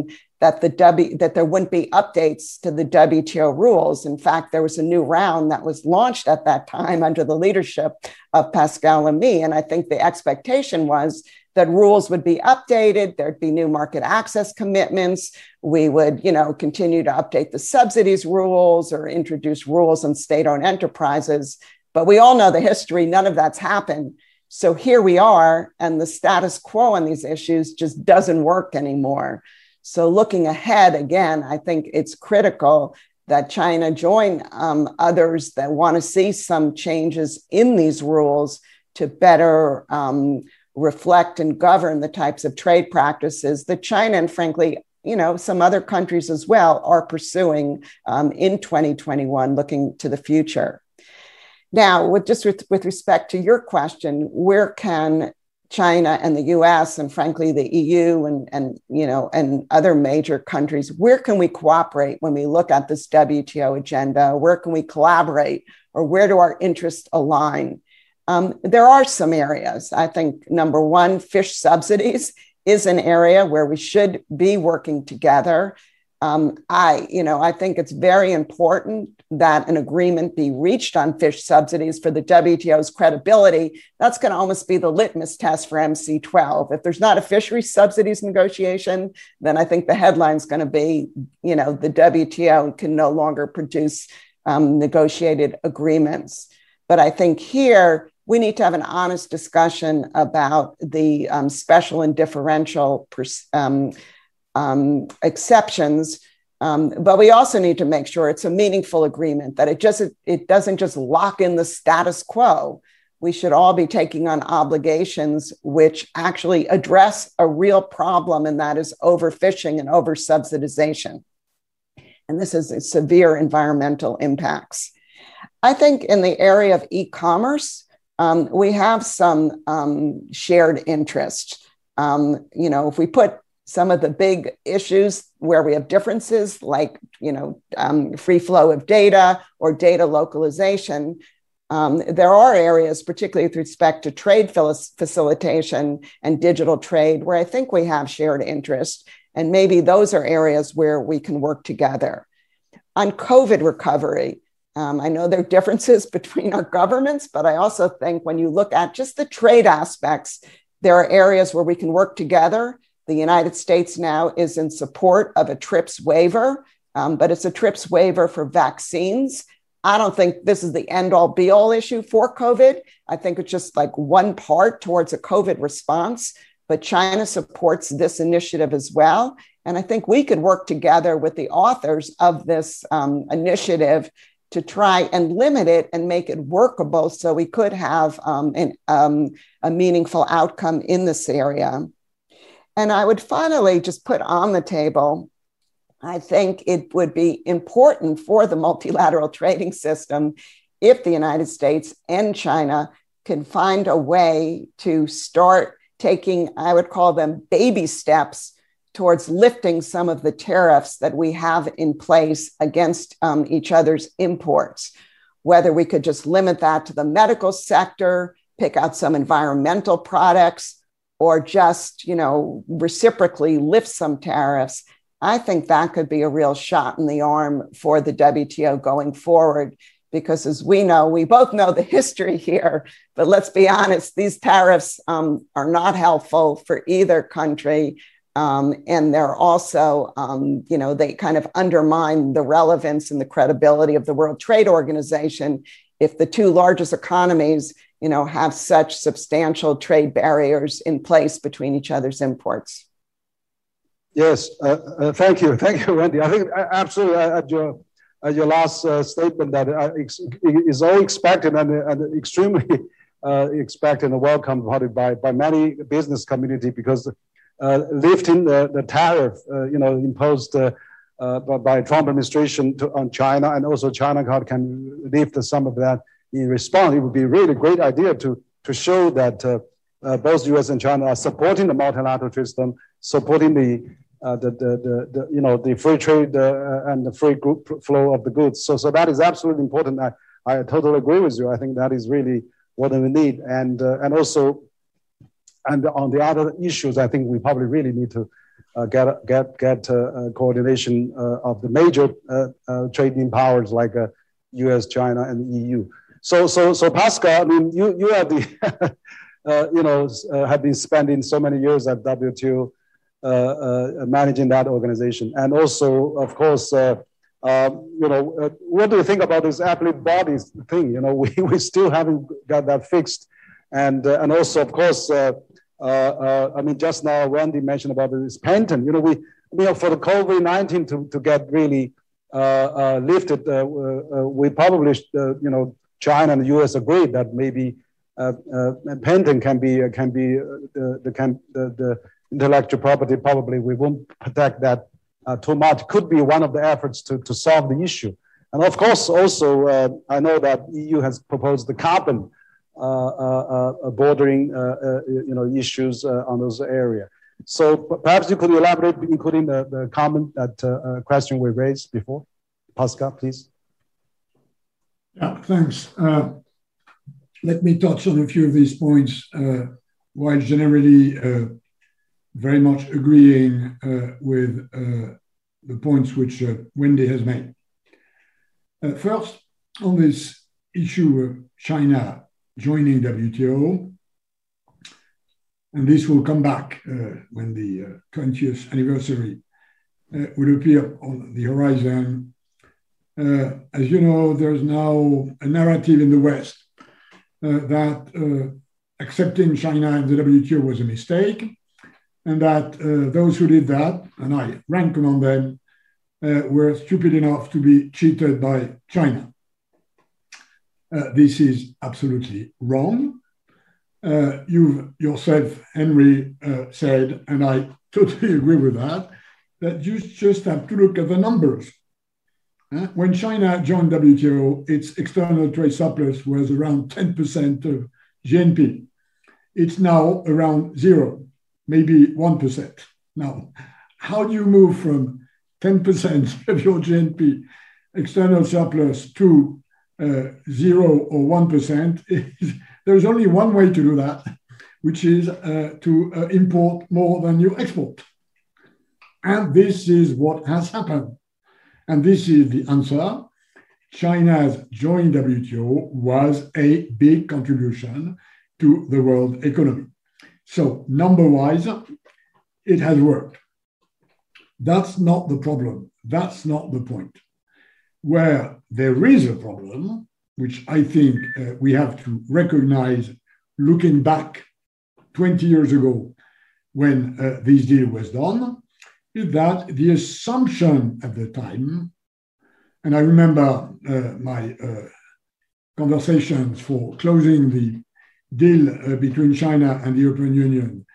that, the w, that there wouldn't be updates to the W T O rules. In fact, there was a new round that was launched at that time under the leadership of Pascal Lamy. And I think the expectation was that rules would be updated, there'd be new market access commitments, we would, you know, continue to update the subsidies rules or introduce rules on state-owned enterprises. But we all know the history, none of that's happened. So here we are, and the status quo on these issues just doesn't work anymore. So looking ahead, again, I think it's critical that China join um, others that want to see some changes in these rules to better um, reflect and govern the types of trade practices that China and, frankly, you know, some other countries as well are pursuing um, in twenty twenty-one, looking to the future. Now, with just with, with respect to your question, where can China and the U S and frankly, the E U and, and, you know, and other major countries, where can we cooperate when we look at this W T O agenda? Where can we collaborate, or where do our interests align? Um, there are some areas. I think number one, fish subsidies is an area where we should be working together. Um, I, you know, I think it's very important that an agreement be reached on fish subsidies for the W T O's credibility. That's going to almost be the litmus test for M C twelve. If there's not a fisheries subsidies negotiation, then I think the headline's going to be, you know, the W T O can no longer produce um, negotiated agreements. But I think here we need to have an honest discussion about the um, special and differential pers- um, Um, exceptions, um, but we also need to make sure it's a meaningful agreement, that it just it doesn't just lock in the status quo. We should all be taking on obligations which actually address a real problem, and that is overfishing and oversubsidization. And this has severe environmental impacts. I think in the area of e-commerce, um, we have some um, shared interest. Um, you know, if we put some of the big issues where we have differences, like you know, um, free flow of data or data localization, um, there are areas, particularly with respect to trade facilitation and digital trade, where I think we have shared interest, and maybe those are areas where we can work together. On COVID recovery, um, I know there are differences between our governments, but I also think when you look at just the trade aspects, there are areas where we can work together. The United States now is in support of a TRIPS waiver, um, but it's a TRIPS waiver for vaccines. I don't think this is the end-all be-all issue for COVID. I think it's just like one part towards a COVID response, but China supports this initiative as well. And I think we could work together with the authors of this um, initiative to try and limit it and make it workable so we could have um, an, um, a meaningful outcome in this area. And I would finally just put on the table, I think it would be important for the multilateral trading system if the United States and China can find a way to start taking, I would call them baby steps towards lifting some of the tariffs that we have in place against um, each other's imports, whether we could just limit that to the medical sector, pick out some environmental products, or just, you know, reciprocally lift some tariffs. I think that could be a real shot in the arm for the W T O going forward, because as we know, we both know the history here, but let's be honest, these tariffs um, are not helpful for either country. Um, and they're also, um, you know, they kind of undermine the relevance and the credibility of the World Trade Organization if the two largest economies you know, have such substantial trade barriers in place between each other's imports. Yes, uh, uh, thank you. Thank you, Wendy. I think absolutely at your, at your last uh, statement that is all expected and, and extremely uh, expected and welcomed by, by many business community, because uh, lifting the, the tariff, uh, you know, imposed uh, uh, by Trump administration to, on China, and also China can lift some of that in response. It would be really a great idea to, to show that uh, uh, both U S and China are supporting the multilateral system, supporting the, uh, the, the, the, the you know, the free trade uh, and the free group flow of the goods. So, so that is absolutely important. I, I totally agree with you. I think that is really what we need. And, uh, and also, and on the other issues, I think we probably really need to uh, get, get, get uh, coordination uh, of the major uh, uh, trading powers like uh, U S, China, and the E U. So, so, so, Pascal, I mean, you, you are the, uh, you know, uh, have been spending so many years at W T O, uh, uh, managing that organization, and also, of course, uh, uh, you know, uh, what do you think about this appellate bodies thing? You know, we, we still haven't got that fixed, and uh, and also, of course, uh, uh, uh, I mean, just now Wendy mentioned about this patent. You know, we, you know, for the COVID nineteen to to get really uh, uh, lifted, uh, uh, we probably, uh, you know. China and the U S agreed that maybe uh, uh, patent can be uh, can be uh, the, the, can, the the intellectual property. Probably we won't protect that uh, too much. Could be one of the efforts to, to solve the issue. And of course, also uh, I know that E U has proposed the carbon uh, uh, bordering uh, uh, you know, issues uh, on those areas. So perhaps you could elaborate, including the, the comment that uh, question we raised before. Pascal, please. Yeah, thanks. Uh, let me touch on a few of these points, uh, while generally uh, very much agreeing uh, with uh, the points which uh, Wendy has made. Uh, first, on this issue of China joining W T O, and this will come back uh, when the uh, twentieth anniversary uh, would appear on the horizon. Uh, as you know, there's now a narrative in the West uh, that uh, accepting China and the W T O was a mistake, and that uh, those who did that, and I rank among them, uh, were stupid enough to be cheated by China. Uh, this is absolutely wrong. Uh, you've yourself, Henry, uh, said, and I totally agree with that, that you just have to look at the numbers. Uh, when China joined W T O, its external trade surplus was around ten percent of G N P. It's now around zero, maybe one percent. Now, how do you move from ten percent of your G N P external surplus to uh, zero or one percent? There's only one way to do that, which is uh, to uh, import more than you export. And this is what has happened. And this is the answer. China's joining W T O was a big contribution to the world economy. So number-wise, it has worked. That's not the problem. That's not the point. Where there is a problem, which I think uh, we have to recognize looking back twenty years ago when uh, this deal was done, is that the assumption at the time, and I remember uh, my uh, conversations for closing the deal uh, between China and the European Union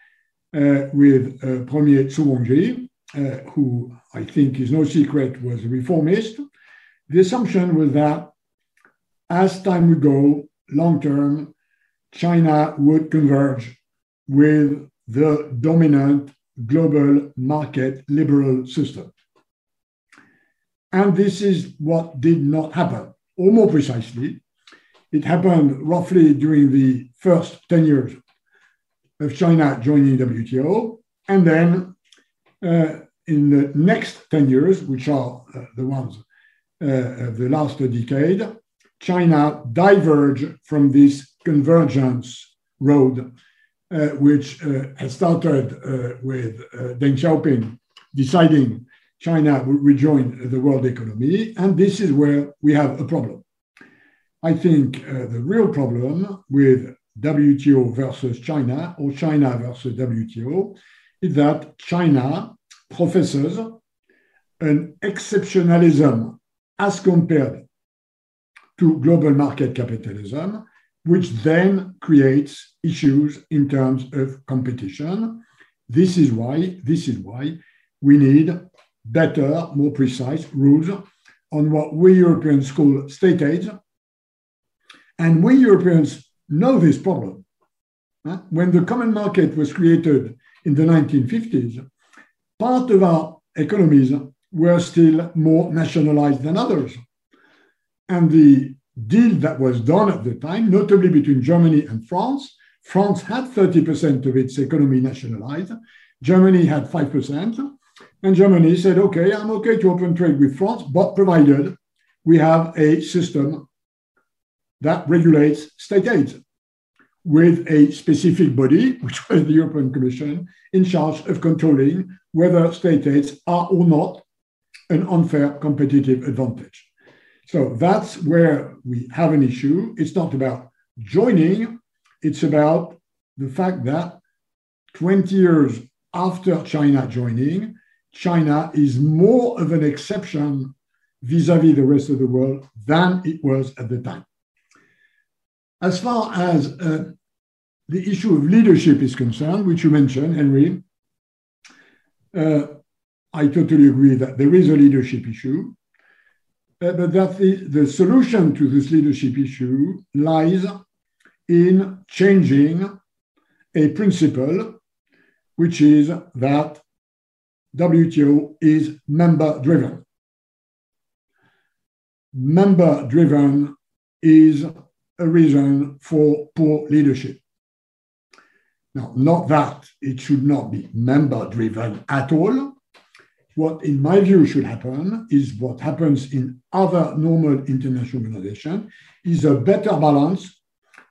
uh, with uh, Premier Zhu Guangyao, uh, who I think is no secret was a reformist. The assumption was that as time would go, long term, China would converge with the dominant global market liberal system. And this is what did not happen. Or more precisely, it happened roughly during the first ten years of China joining W T O. And then uh, in the next ten years, which are uh, the ones uh, of the last decade, China diverged from this convergence road Uh, which uh, has started uh, with uh, Deng Xiaoping deciding China will rejoin the world economy. And this is where we have a problem. I think uh, the real problem with W T O versus China, or China versus W T O, is that China professes an exceptionalism as compared to global market capitalism, which then creates issues in terms of competition. This is why, this is why we need better, more precise rules on what we Europeans call state aids. And we Europeans know this problem. When the common market was created in the nineteen fifties, part of our economies were still more nationalized than others. And the deal that was done at the time, notably between Germany and France. France had thirty percent of its economy nationalized. Germany had five percent. And Germany said, okay, I'm okay to open trade with France, but provided we have a system that regulates state aids with a specific body, which was the European Commission, in charge of controlling whether state aids are or not an unfair competitive advantage. So that's where we have an issue. It's not about joining. It's about the fact that twenty years after China joining, China is more of an exception vis-à-vis the rest of the world than it was at the time. As far as uh, the issue of leadership is concerned, which you mentioned, Henry, uh, I totally agree that there is a leadership issue. Uh, but that the, the solution to this leadership issue lies in changing a principle, which is that W T O is member-driven. Member-driven is a reason for poor leadership. Now, not that it should not be member-driven at all. What, in my view, should happen is what happens in other normal international organizations, is a better balance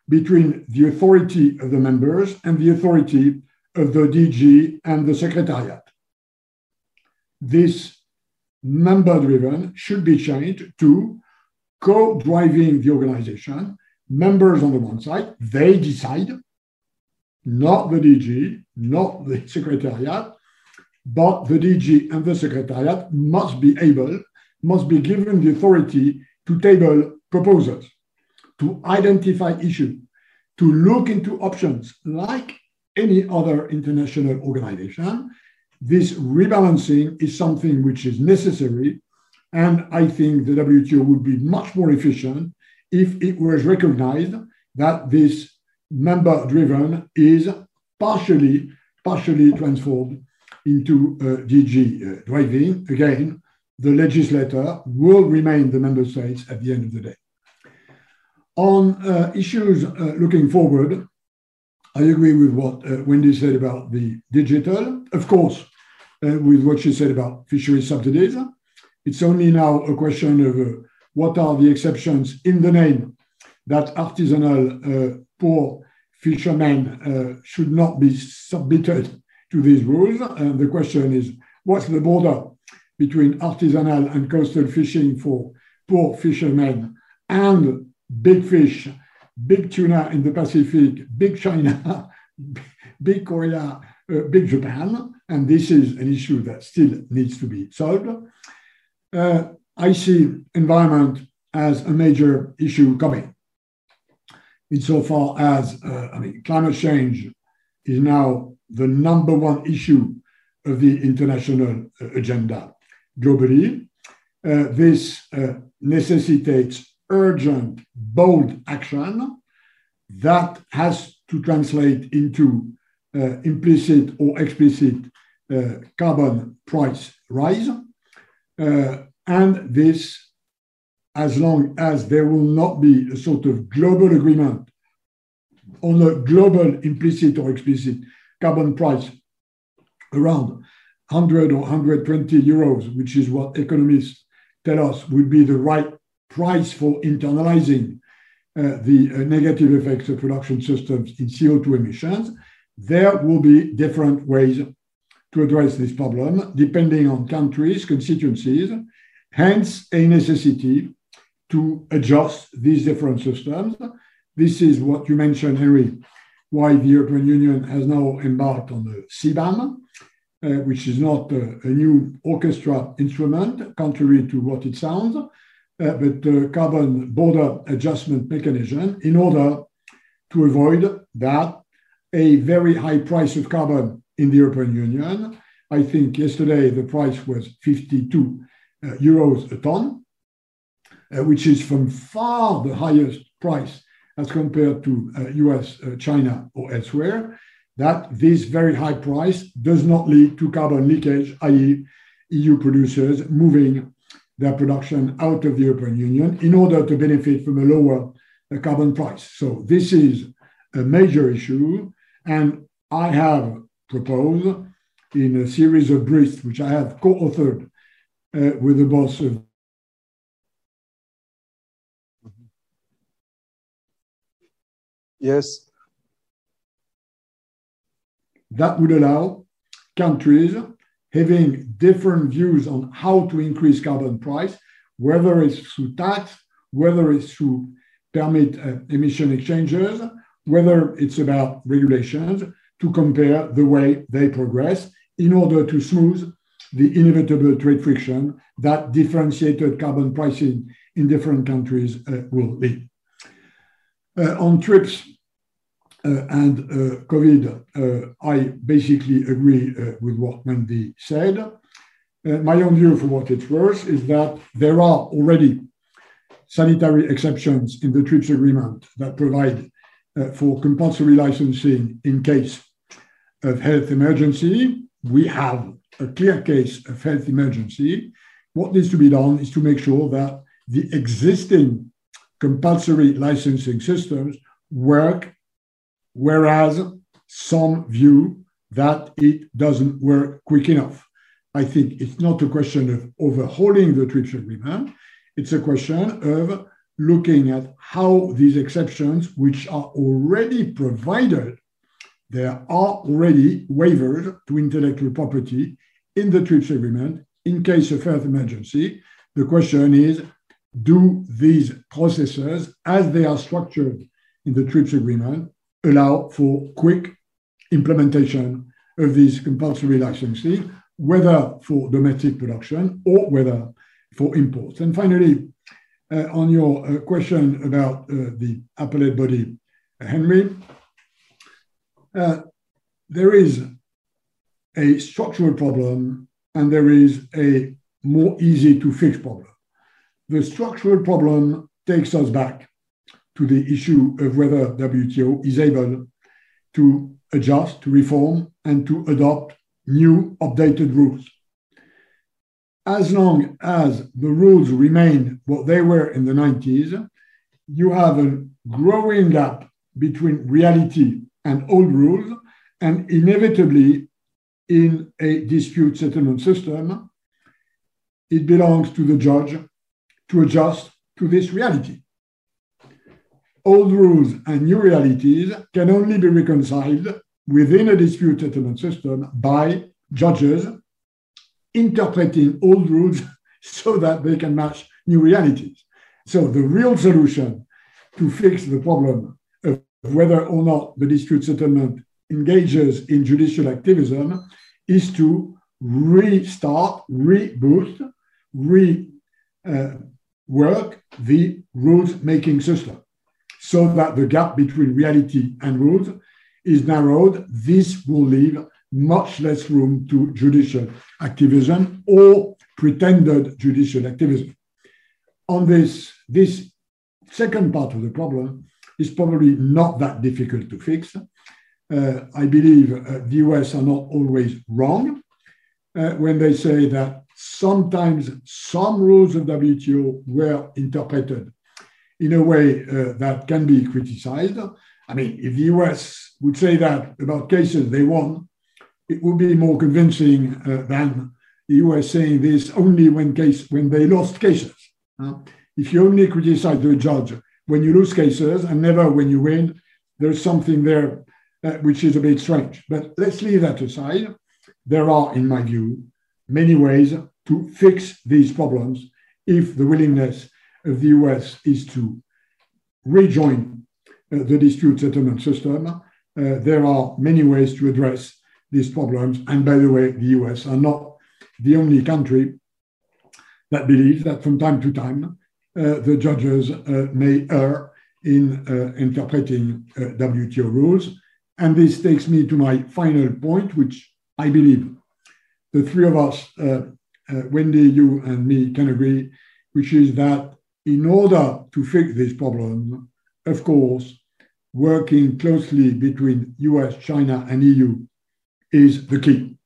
between the authority of the members and the authority of the D G and the Secretariat. This member-driven should be changed to co-driving the organization, members on the one side, they decide, not the D G, not the Secretariat, but the D G and the Secretariat must be able, must be given the authority to table proposals, to identify issues, to look into options like any other international organization. This rebalancing is something which is necessary, and I think the W T O would be much more efficient if it was recognized that this member-driven is partially, partially transformed into uh, D G uh, driving. Again, the legislator will remain the member states at the end of the day. On uh, issues uh, looking forward, I agree with what uh, Wendy said about the digital, of course, uh, with what she said about fishery subsidies. It's only now a question of uh, what are the exceptions in the name that artisanal uh, poor fishermen uh, should not be submitted to these rules. And the question is, what's the border between artisanal and coastal fishing for poor fishermen and big fish, big tuna in the Pacific, big China, big Korea, uh, big Japan? And this is an issue that still needs to be solved. Uh, I see environment as a major issue coming, insofar as uh, I mean, climate change is now the number one issue of the international uh, agenda globally. Uh, this uh, necessitates urgent, bold action that has to translate into uh, implicit or explicit uh, carbon price rise. Uh, and this, as long as there will not be a sort of global agreement on a global implicit or explicit carbon price around one hundred or one hundred twenty euros, which is what economists tell us would be the right price for internalizing uh, the uh, negative effects of production systems in C O two emissions, there will be different ways to address this problem, depending on countries, constituencies, hence a necessity to adjust these different systems. This is what you mentioned, Henry, why the European Union has now embarked on the CBAM, uh, which is not uh, a new orchestra instrument, contrary to what it sounds, Uh, but the uh, carbon border adjustment mechanism, in order to avoid that a very high price of carbon in the European Union. I think yesterday the price was fifty-two uh, euros a ton, uh, which is from far the highest price as compared to uh, U S, uh, China or elsewhere, that this very high price does not lead to carbon leakage, that is E U producers moving their production out of the European Union in order to benefit from a lower uh, carbon price. So this is a major issue, and I have proposed in a series of briefs, which I have co-authored uh, with the boss of Yes. that would allow countries having different views on how to increase carbon price, whether it's through tax, whether it's through permit uh, emission exchanges, whether it's about regulations, to compare the way they progress in order to smooth the inevitable trade friction that differentiated carbon pricing in different countries uh, will lead. Uh, on TRIPS Uh, and uh, COVID, uh, I basically agree uh, with what Wendy said. Uh, my own view, for what it's worth, is that there are already sanitary exceptions in the TRIPS agreement that provide uh, for compulsory licensing in case of health emergency. We have a clear case of health emergency. What needs to be done is to make sure that the existing compulsory licensing systems work, whereas some view that it doesn't work quick enough. I think it's not a question of overhauling the TRIPS agreement. It's a question of looking at how these exceptions, which are already provided, there are already waivers to intellectual property in the TRIPS agreement in case of health emergency. The question is, do these processes, as they are structured in the TRIPS agreement, allow for quick implementation of these compulsory licensing, whether for domestic production or whether for imports? And finally, uh, on your uh, question about uh, the appellate body, uh, Henry, uh, there is a structural problem and there is a more easy to fix problem. The structural problem takes us back to the issue of whether W T O is able to adjust, to reform, and to adopt new updated rules. As long as the rules remain what they were in the nineties, you have a growing gap between reality and old rules, and inevitably, in a dispute settlement system, it belongs to the judge to adjust to this reality. Old rules and new realities can only be reconciled within a dispute settlement system by judges interpreting old rules so that they can match new realities. So the real solution to fix the problem of whether or not the dispute settlement engages in judicial activism is to restart, reboost, rework the rules-making system, so that the gap between reality and rules is narrowed. This will leave much less room to judicial activism or pretended judicial activism. On this, this second part of the problem is probably not that difficult to fix. Uh, I believe uh, the U S are not always wrong uh, when they say that sometimes some rules of W T O were interpreted in a way uh, that can be criticized. I mean, if the U S would say that about cases they won, it would be more convincing uh, than the U S saying this only when, case, when they lost cases. Uh, if you only criticize the judge when you lose cases and never when you win, there's something there uh, which is a bit strange. But let's leave that aside. There are, in my view, many ways to fix these problems if the willingness of the U S is to rejoin uh, the dispute settlement system. Uh, there are many ways to address these problems. And by the way, the U S are not the only country that believes that from time to time, uh, the judges uh, may err in uh, interpreting uh, W T O rules. And this takes me to my final point, which I believe the three of us, uh, uh, Wendy, you and me, can agree, which is that in order to fix this problem, of course, working closely between U S, China, and E U is the key.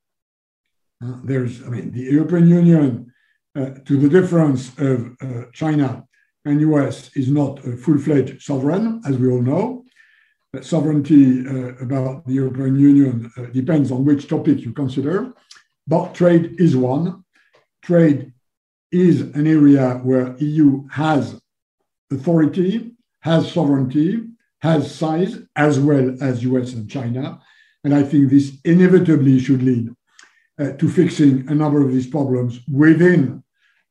Uh, there's, I mean, the European Union, uh, to the difference of uh, China and U S, is not a full-fledged sovereign, as we all know. But sovereignty uh, about the European Union uh, depends on which topic you consider, but trade is one. Trade is an area where E U has authority, has sovereignty, has size, as well as U S and China. And I think this inevitably should lead uh, to fixing a number of these problems within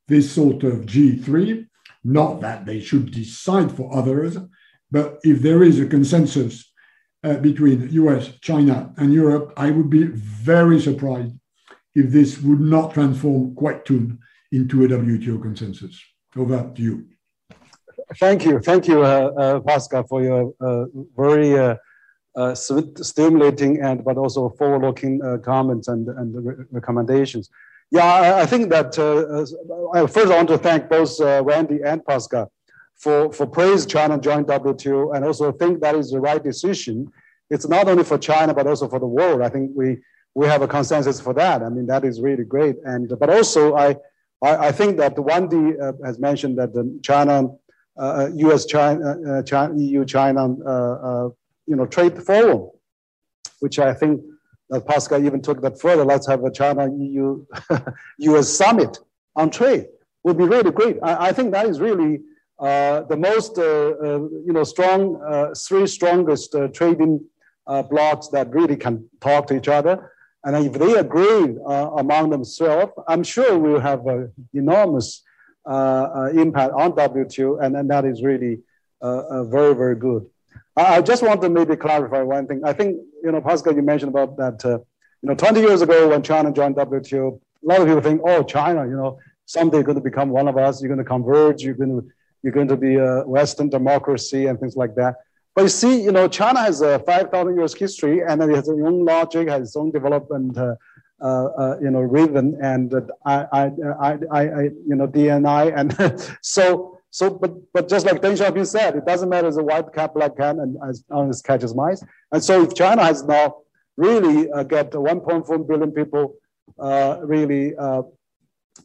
this sort of G three. Not that they should decide for others, but if there is a consensus uh, between U S, China, and Europe, I would be very surprised if this would not transform quite soon into a W T O consensus. Over to you. Thank you. Thank you, uh, uh, Pascal, for your uh, very uh, uh, stimulating and but also forward-looking uh, comments and, and re recommendations. Yeah, I, I think that uh, uh, first I want to thank both uh, Wendy and Pascal for, for praise China joined W T O and also think that is the right decision. It's not only for China, but also for the world. I think we, we have a consensus for that. I mean, that is really great. And, but also I, I, I think that Wendy uh, has mentioned that the China, uh, U S, China, uh, China, E U, China, uh, uh, you know, trade forum, which I think uh, Pascal even took that further. Let's have a China, E U, U S summit on trade. Would be really great. I, I think that is really uh, the most, uh, uh, you know, strong, uh, three strongest uh, trading uh, blocks that really can talk to each other. And if they agree uh, among themselves, I'm sure we'll have an enormous uh, uh, impact on W T O, and, and that is really uh, uh, very, very good. I, I just want to maybe clarify one thing. I think, you know, Pascal, you mentioned about that, uh, you know, twenty years ago when China joined W T O, a lot of people think, oh, China, you know, someday going to become one of us, you're going to converge, you're going to, you're going to be a Western democracy and things like that. But you see, you know, China has a five thousand years history, and it has its own logic, has its own development, uh, uh, you know, rhythm, and uh, I, I, I, I, you know, D N I, and so, so. But, but just like Deng Xiaoping said, it doesn't matter as a white cat, black cat, and as long as catches mice. And so, if China has now really uh, got one point four billion people, uh, really uh,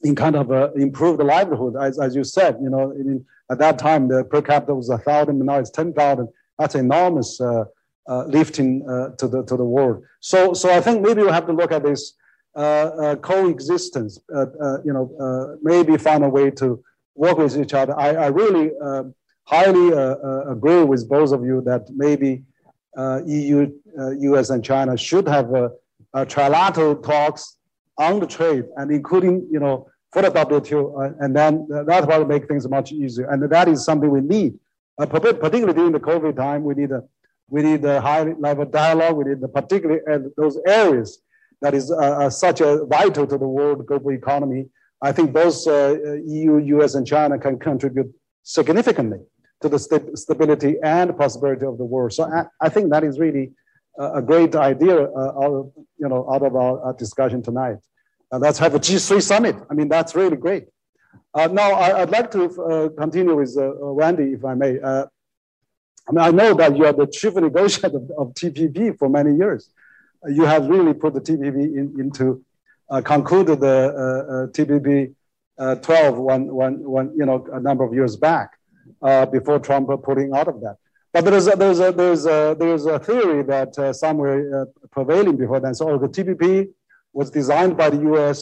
in kind of uh, improved the livelihood, as as you said, you know, in, at that time the per capita was a thousand, but now it's ten thousand. That's enormous uh, uh, lifting uh, to the to the world. So so I think maybe we we'll have to look at this uh, uh, coexistence. Uh, uh, you know, uh, maybe find a way to work with each other. I, I really uh, highly uh, uh, agree with both of you that maybe uh, E U, uh, U S, and China should have a, a trilateral talks on the trade, and including you know for the W T O, uh, and then that will make things much easier. And that is something we need. Uh, particularly during the COVID time, we need a we need a high level dialogue. We need the particularly uh, those areas that is uh, uh, such a vital to the world global economy. I think both uh, E U, U S, and China can contribute significantly to the st stability and prosperity of the world. So I, I think that is really a, a great idea. Uh, out of, you know, out of our, our discussion tonight, uh, let's have a G three summit. I mean, that's really great. Uh, now, I, I'd like to uh, continue with uh, Wendy, if I may. Uh, I mean, I know that you are the chief negotiator of, of T P P for many years. Uh, you have really put the T P P in, into, uh, concluded the uh, uh, T P P uh, twelve, one, one, one, you know, a number of years back, uh, before Trump pulling out of that. But there is a, there's a, there's a, there's a theory that uh, somewhere uh, prevailing before then. So the T P P was designed by the U S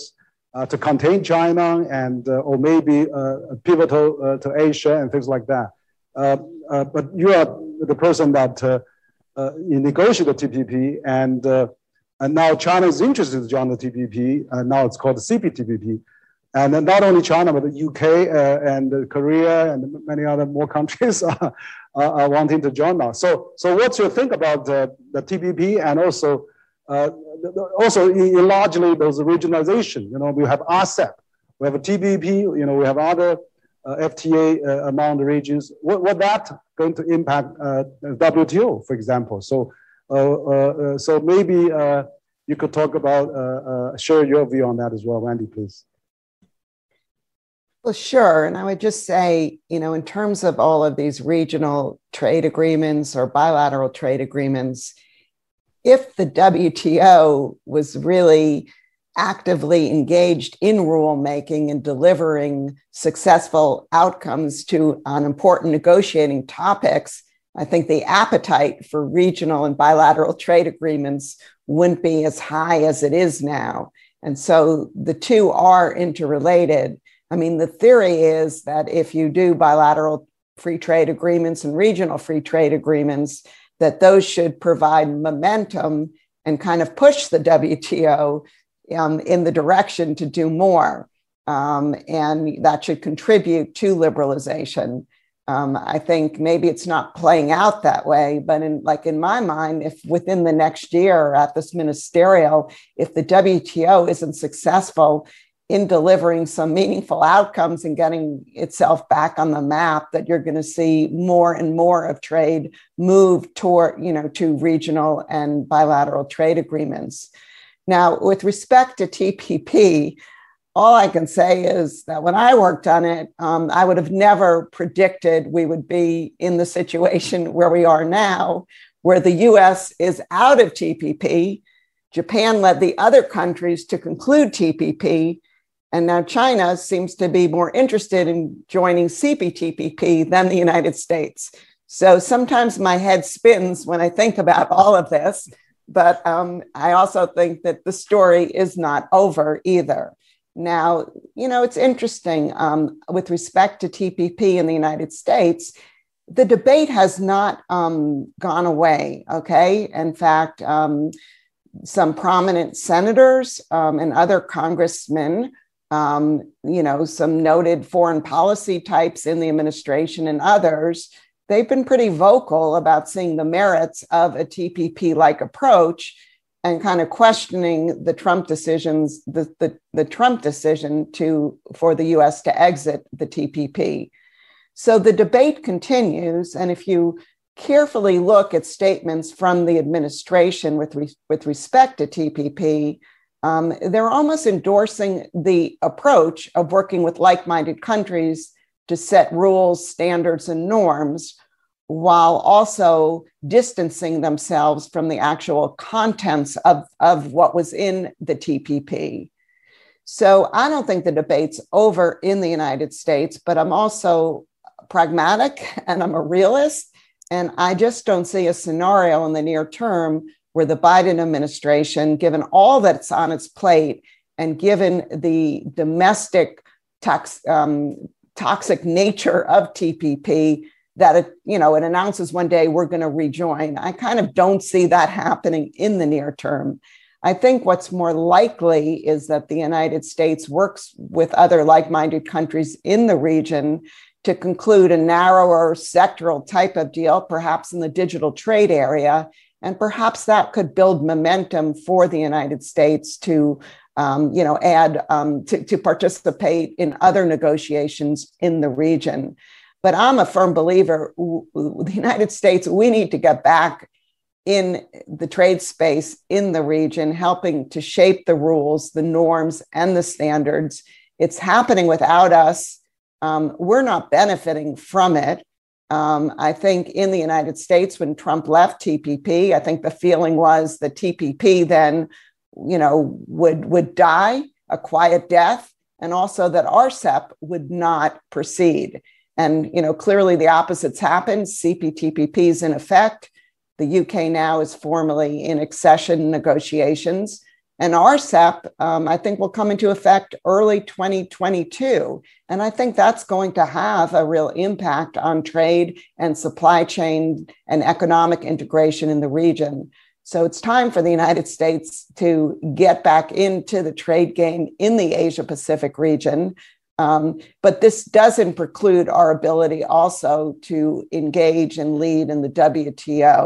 Uh, to contain China and uh, or maybe uh, pivotal uh, to Asia and things like that. Uh, uh, but you are the person that uh, uh, you negotiated the T P P, and uh, and now China is interested to join the T P P, and now it's called the C P T P P. And uh, not only China, but the U K uh, and uh, Korea and many other more countries are, are wanting to join now. So so what's your think about uh, the T P P, and also Uh, also, largely, there's a regionalization. You know, we have R C E P, we have a T P P, you know, we have other uh, F T A uh, among the regions. What, what that going to impact uh, W T O, for example? So, uh, uh, so maybe uh, you could talk about, uh, uh, share your view on that as well, Wendy, please. Well, sure. And I would just say, you know, in terms of all of these regional trade agreements or bilateral trade agreements, if the W T O was really actively engaged in rulemaking and delivering successful outcomes to on important negotiating topics, I think the appetite for regional and bilateral trade agreements wouldn't be as high as it is now. And so the two are interrelated. I mean, the theory is that if you do bilateral free trade agreements and regional free trade agreements, that those should provide momentum and kind of push the W T O um, in the direction to do more. Um, and that should contribute to liberalization. Um, I think maybe it's not playing out that way, but in, like in my mind, if within the next year at this ministerial, if the W T O isn't successful in delivering some meaningful outcomes and getting itself back on the map, that you're going to see more and more of trade move toward, you know, to regional and bilateral trade agreements. Now, with respect to T P P, all I can say is that when I worked on it, um, I would have never predicted we would be in the situation where we are now, where the U S is out of T P P. Japan led the other countries to conclude T P P. And now China seems to be more interested in joining C P T P P than the United States. So sometimes my head spins when I think about all of this, but um, I also think that the story is not over either. Now, you know, it's interesting um, with respect to T P P in the United States, the debate has not um, gone away, okay? In fact, um, some prominent senators um, and other congressmen, um, you know, some noted foreign policy types in the administration and others, they've been pretty vocal about seeing the merits of a T P P-like approach and kind of questioning the Trump decisions, the, the, the Trump decision to for the U S to exit the T P P. So the debate continues. And if you carefully look at statements from the administration with, re, with respect to T P P, um, they're almost endorsing the approach of working with like-minded countries to set rules, standards, and norms, while also distancing themselves from the actual contents of, of what was in the T P P. So I don't think the debate's over in the United States, but I'm also pragmatic and I'm a realist. And I just don't see a scenario in the near term where the Biden administration, given all that's on its plate and given the domestic tox, um, toxic nature of T P P, that it, you know, it announces one day we're going to rejoin. I kind of don't see that happening in the near term. I think what's more likely is that the United States works with other like-minded countries in the region to conclude a narrower sectoral type of deal, perhaps in the digital trade area, and perhaps that could build momentum for the United States to Um, you know, add um, to, to participate in other negotiations in the region. But I'm a firm believer, w- w- the United States, we need to get back in the trade space in the region, helping to shape the rules, the norms, and the standards. It's happening without us. Um, we're not benefiting from it. Um, I think in the United States, when Trump left T P P, I think the feeling was the T P P then you know, would would die a quiet death, and also that R C E P would not proceed. And, you know, clearly the opposites happened. C P T P P is in effect. The U K now is formally in accession negotiations. And R C E P, um, I think, will come into effect early twenty twenty-two. And I think that's going to have a real impact on trade and supply chain and economic integration in the region. So it's time for the United States to get back into the trade game in the Asia Pacific region. Um, but this doesn't preclude our ability also to engage and lead in the W T O.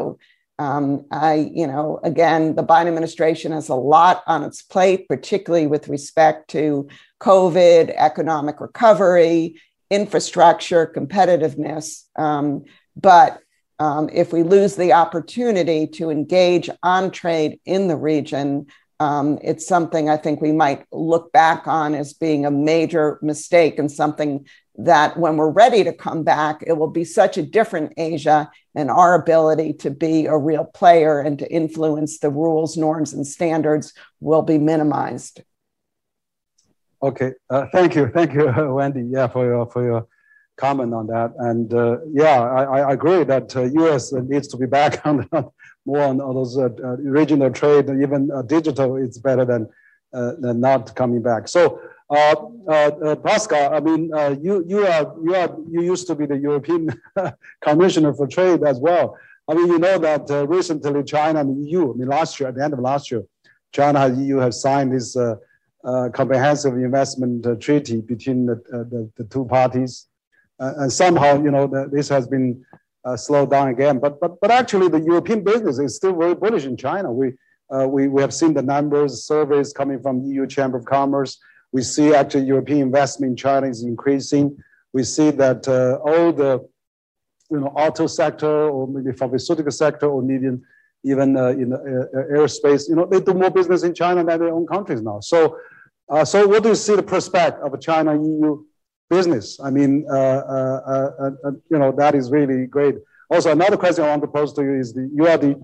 Um, I, you know, again, the Biden administration has a lot on its plate, particularly with respect to COVID, economic recovery, infrastructure, competitiveness. Um, but Um, if we lose the opportunity to engage on trade in the region, um, it's something I think we might look back on as being a major mistake, and something that when we're ready to come back, it will be such a different Asia, and our ability to be a real player and to influence the rules, norms, and standards will be minimized. Okay, uh, thank you. Thank you, Wendy, yeah, for your, for your comment on that. And uh, yeah, I, I agree that uh, U S needs to be back on the, more on those uh, uh, regional trade, even uh, digital, it's better than, uh, than not coming back. So uh, uh, uh, Pascal, I mean, uh, you, you, are, you, are, you used to be the European Commissioner for Trade as well. I mean, you know that uh, recently China and E U, I mean, last year, at the end of last year, China and E U have signed this uh, uh, comprehensive investment uh, treaty between the, uh, the, the two parties. Uh, and somehow, you know, the, this has been uh, slowed down again. But but but actually, the European business is still very bullish in China. We uh, we we have seen the numbers, surveys coming from E U Chamber of Commerce. We see actually European investment in China is increasing. We see that uh, all the, you know, auto sector or maybe pharmaceutical sector or even even uh, in the uh, aerospace, you know, they do more business in China than their own countries now. So. Uh, so what do you see the prospect of a China-E U business? I mean, uh, uh, uh, uh, you know, that is really great. Also, another question I want to pose to you is the, you are the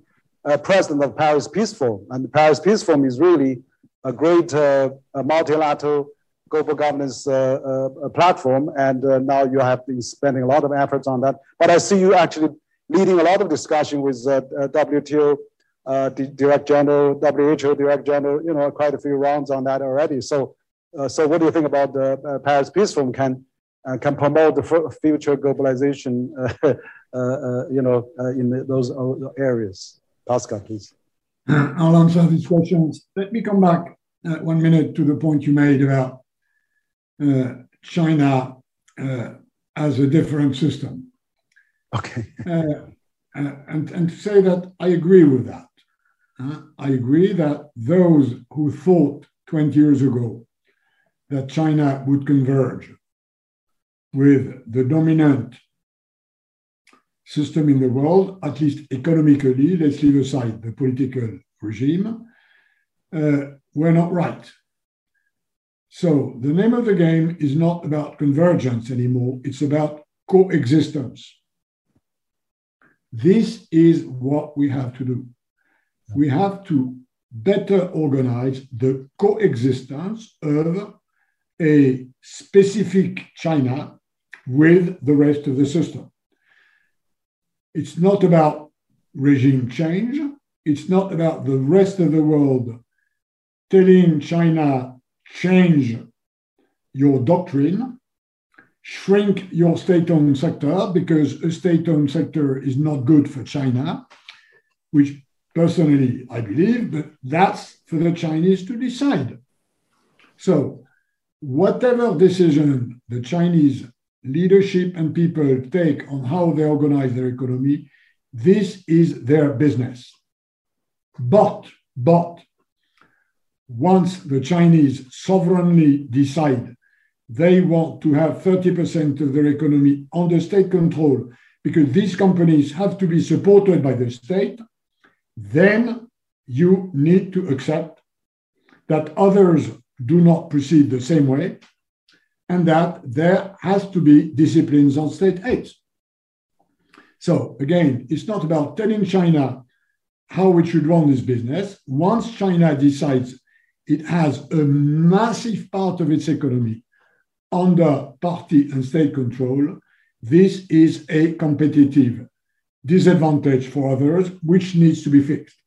uh, president of Paris Peace Forum, and the Paris Peace Forum is really a great uh, a multilateral global governance uh, uh, platform, and uh, now you have been spending a lot of efforts on that. But I see you actually leading a lot of discussion with uh, uh, W T O uh, Director General, W H O Director General, you know, quite a few rounds on that already. So, uh, so what do you think about the uh, Paris Peace Forum can uh, can promote the future globalization, uh, uh, uh, you know, uh, in the, those areas? Pascal, please. I'll answer these questions. Let me come back uh, one minute to the point you made about uh, China uh, as a different system. Okay. uh, and, and to say that I agree with that. Uh, I agree that those who thought twenty years ago that China would converge with the dominant system in the world, at least economically, let's leave aside the political regime, uh, were not right. So the name of the game is not about convergence anymore, it's about coexistence. This is what we have to do. We have to better organize the coexistence of a specific China with the rest of the system. It's not about regime change. It's not about the rest of the world telling China, change your doctrine. Shrink your state-owned sector, because a state-owned sector is not good for China, which personally I believe, but that's for the Chinese to decide. So whatever decision the Chinese leadership and people take on how they organize their economy, this is their business. But, but, once the Chinese sovereignly decide they want to have thirty percent of their economy under state control because these companies have to be supported by the state, then you need to accept that others do not proceed the same way and that there has to be disciplines on state aids. So again, it's not about telling China how it should run this business. Once China decides it has a massive part of its economy under party and state control, this is a competitive disadvantage for others, which needs to be fixed.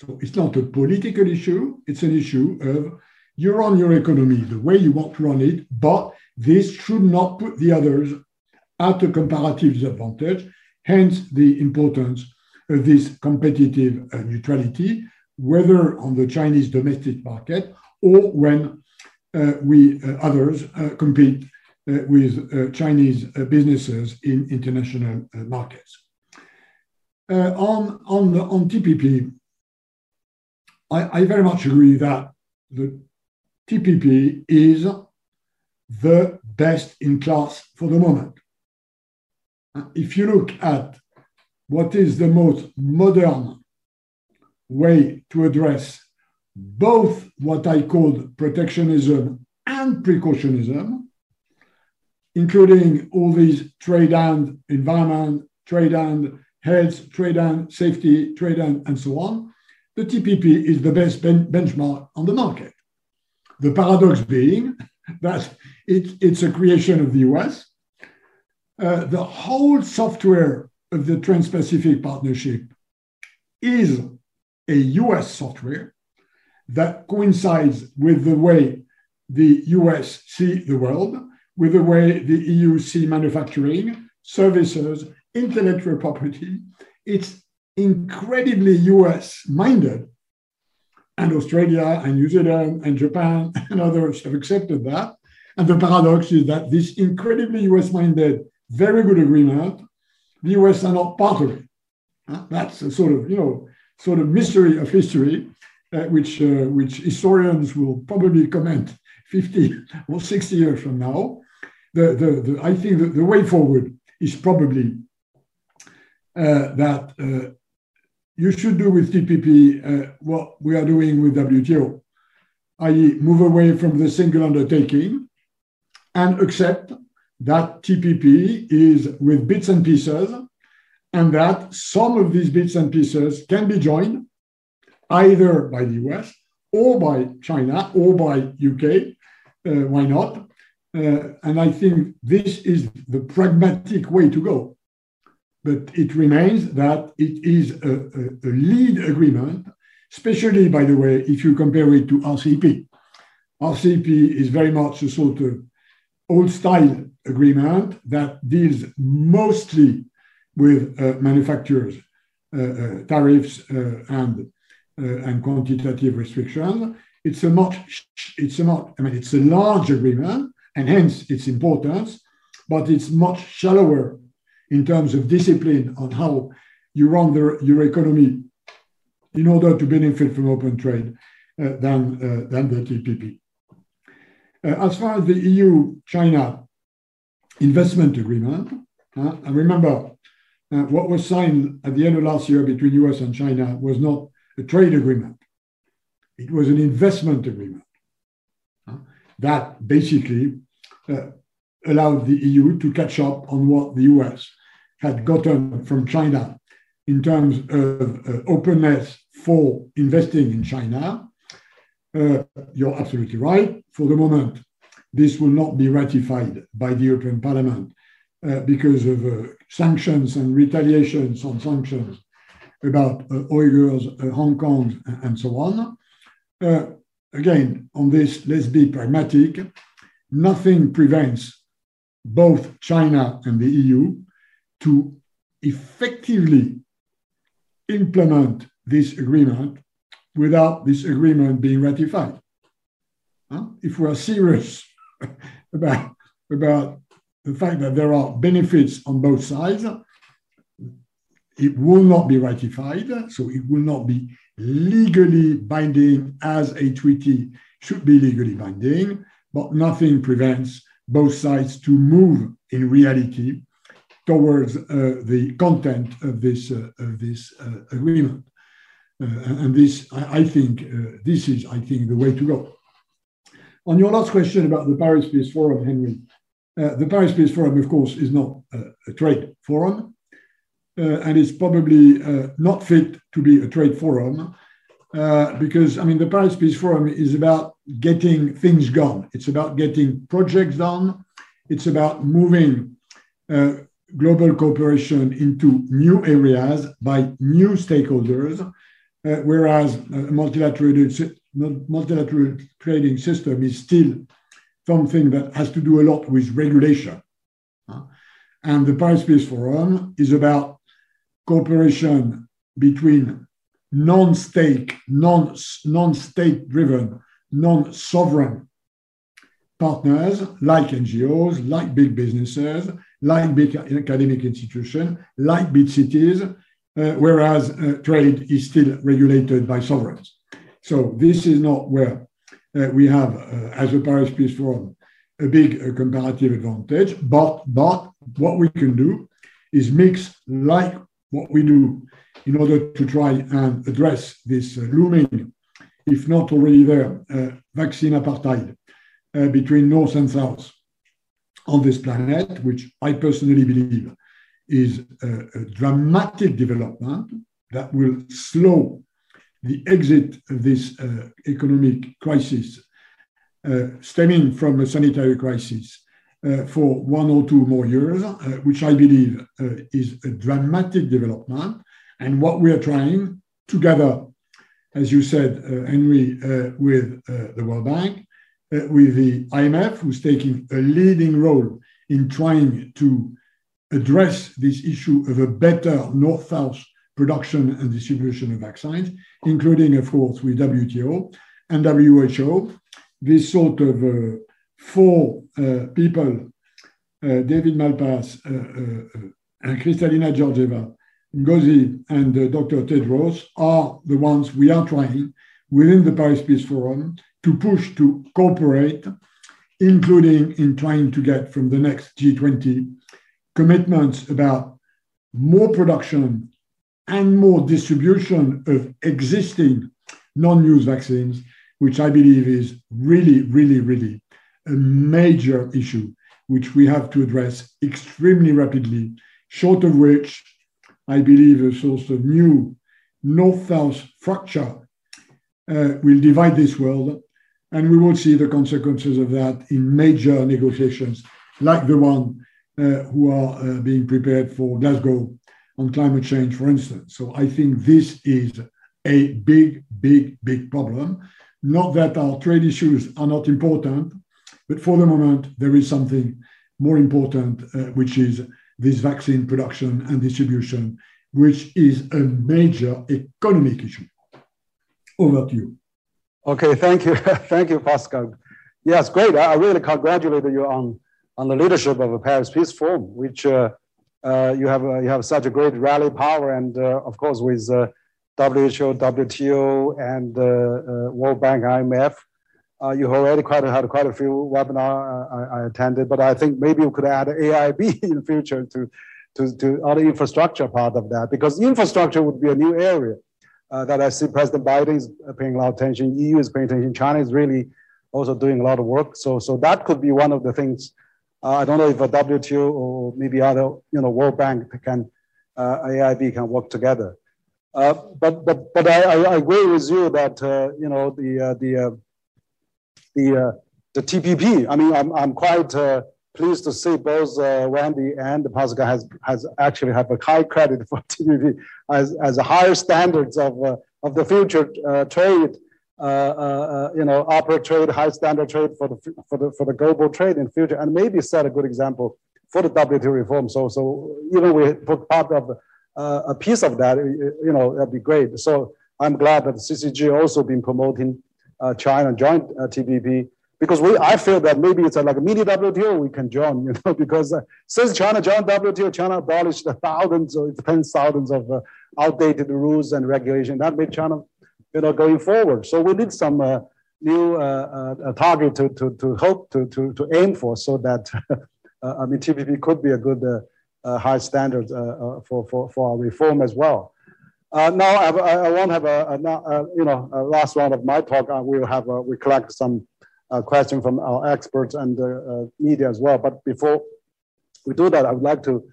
So it's not a political issue, it's an issue of you run your economy the way you want to run it, but this should not put the others at a comparative disadvantage, hence the importance of this competitive neutrality, whether on the Chinese domestic market or when Uh, we uh, others uh, compete uh, with uh, Chinese uh, businesses in international uh, markets. Uh, on, on, the, on T P P, I, I very much agree that the T P P is the best in class for the moment. If you look at what is the most modern way to address both what I called protectionism and precautionism, including all these trade and environment, trade and health, trade and safety, trade and, and so on, the T P P is the best ben benchmark on the market. The paradox being that it, it's a creation of the U S. Uh, the whole software of the Trans-Pacific Partnership is a U S software that coincides with the way the U S see the world, with the way the E U see manufacturing, services, intellectual property. It's incredibly U S-minded, and Australia and New Zealand and Japan and others have accepted that. And the paradox is that this incredibly U S-minded, very good agreement, the U S are not part of it. That's a sort of, you know, sort of mystery of history. Uh, which, uh, which historians will probably comment fifty or sixty years from now. The, the, the, I think that the way forward is probably uh, that uh, you should do with T P P uh, what we are doing with W T O, that is move away from the single undertaking and accept that T P P is with bits and pieces, and that some of these bits and pieces can be joined either by the U S or by China or by U K. Uh, why not? Uh, and I think this is the pragmatic way to go. But it remains that it is a, a, a lead agreement, especially, by the way, if you compare it to R C E P. R C E P is very much a sort of old-style agreement that deals mostly with uh, manufacturers, uh, uh, tariffs, uh, and uh, and quantitative restrictions. It's a much, it's a much, I mean, it's a large agreement, and hence its importance, but it's much shallower in terms of discipline on how you run the, your economy in order to benefit from open trade uh, than uh, than the T P P. Uh, as far as the E U-China investment agreement, uh, I remember. Uh, what was signed at the end of last year between U S and China was not a trade agreement. It was an investment agreement uh, that basically uh, allowed the E U to catch up on what the U S had gotten from China in terms of uh, openness for investing in China. Uh, you're absolutely right. For the moment, this will not be ratified by the European Parliament Uh, because of uh, sanctions and retaliations on sanctions about uh, Uyghurs, uh, Hong Kong, and so on. Uh, again, on this, let's be pragmatic. Nothing prevents both China and the E U to effectively implement this agreement without this agreement being ratified. Huh? If we are serious about, about the fact that there are benefits on both sides, it will not be ratified, so it will not be legally binding as a treaty should be legally binding, but nothing prevents both sides to move in reality towards uh, the content of this, uh, of this uh, agreement. Uh, and this, I, I think, uh, this is, I think, the way to go. On your last question about the Paris Peace Forum, Henry, Uh, the Paris Peace Forum, of course, is not uh, a trade forum, uh, and it's probably uh, not fit to be a trade forum uh, because, I mean, the Paris Peace Forum is about getting things done. It's about getting projects done. It's about moving uh, global cooperation into new areas by new stakeholders, uh, whereas a multilateral, multilateral trading system is still something that has to do a lot with regulation. And the Paris Peace Forum is about cooperation between non-state, non, non-state-driven, non-sovereign partners like N G Os, like big businesses, like big academic institutions, like big cities, uh, whereas uh, trade is still regulated by sovereigns. So this is not where Uh, we have, uh, as a Paris Peace Forum, a big uh, comparative advantage, but, but what we can do is mix like what we do in order to try and address this uh, looming, if not already there, uh, vaccine apartheid uh, between North and South on this planet, which I personally believe is a, a dramatic development that will slow the exit of this uh, economic crisis uh, stemming from a sanitary crisis uh, for one or two more years, uh, which I believe uh, is a dramatic development. And what we are trying together, as you said, uh, Henry, uh, with uh, the World Bank, uh, with the I M F, who's taking a leading role in trying to address this issue of a better North-South production and distribution of vaccines, including, of course, with W T O and W H O. This sort of uh, four uh, people, uh, David Malpass, uh, uh, and Kristalina Georgieva, Ngozi, and uh, Doctor Tedros are the ones we are trying within the Paris Peace Forum to push to cooperate, including in trying to get from the next G twenty commitments about more production and more distribution of existing non-use vaccines which I believe is really, really, really a major issue, which we have to address extremely rapidly, short of which I believe a source of new north-south fracture uh, will divide this world, and we will see the consequences of that in major negotiations like the one uh, who are uh, being prepared for Glasgow on climate change, for instance. So I think this is a big, big, big problem. Not that our trade issues are not important, but for the moment, there is something more important, uh, which is this vaccine production and distribution, which is a major economic issue. Over to you. Okay, thank you. Thank you, Pascal. Yes, great. I really congratulate you on, on the leadership of the Paris Peace Forum, which uh, uh, you have uh, you have such a great rally power. And uh, of course, with uh, W H O, W T O, and uh, uh, World Bank, I M F, Uh, you already quite had quite a few webinars I, I attended, but I think maybe you could add A I B in the future to, to, to other infrastructure part of that, because infrastructure would be a new area uh, that I see President Biden is paying a lot of attention, E U is paying attention, China is really also doing a lot of work. So, so that could be one of the things. Uh, I don't know if a W T O or maybe other, you know, World Bank can, uh, A I B can work together. Uh, but but but I, I, I agree with you that uh, you know the uh, the uh, The, uh, the T P P, I mean, I'm, I'm quite uh, pleased to see both uh, Wendy and Pascal has, has actually have a high credit for T P P as, as a higher standards of, uh, of the future uh, trade, uh, uh, you know, upper trade, high standard trade for the, for the, for the global trade in the future, and maybe set a good example for the W T O reform. So, so even we put part of uh, a piece of that, you know, that'd be great. So I'm glad that the C C G also been promoting Uh, China joint uh, T P P, because we I feel that maybe it's a, like a mini W T O we can join, you know, because uh, since China joined W T O, China abolished the thousands or tens thousands of uh, outdated rules and regulation that made China, you know, going forward. So we need some uh, new uh, uh, target to to to hope to to to aim for, so that uh, I mean T P P could be a good uh, uh, high standard uh, uh, for for for our reform as well. Uh, now I, I won't have a, a, a you know a last round of my talk. Uh, we will have a, we collect some uh, questions from our experts and uh, uh, media as well. But before we do that, I would like to uh,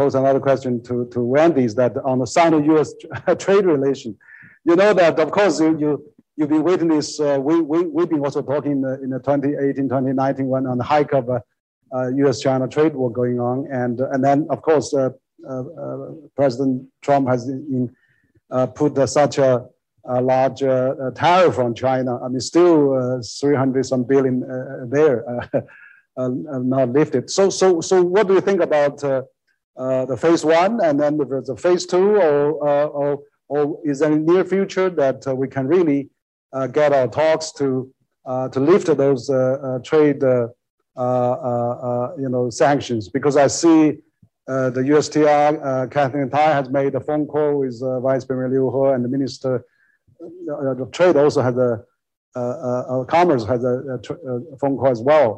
pose another question to to Wendy's that on the Sino-U S trade relation. You know that of course you you you've been witness. Uh, we we we've been also talking in the, in the twenty eighteen twenty nineteen when on the hike of uh, uh, U S China trade war going on, and and then of course. Uh, Uh, uh, President Trump has in, uh, put uh, such a, a large uh, a tariff on China. I mean, still uh, three hundred some billion uh, there, uh, uh, not lifted. So, so, so, what do you think about uh, uh, the phase one, and then the phase two, or, uh, or, or is there in the near future that uh, we can really uh, get our talks to uh, to lift those uh, uh, trade, uh, uh, uh, you know, sanctions? Because I see. Uh, the U S T R, uh, Kathleen Tai has made a phone call with uh, Vice Premier Liu He, and the Minister uh, of Trade also had a, uh, uh, Commerce has a, a, a phone call as well.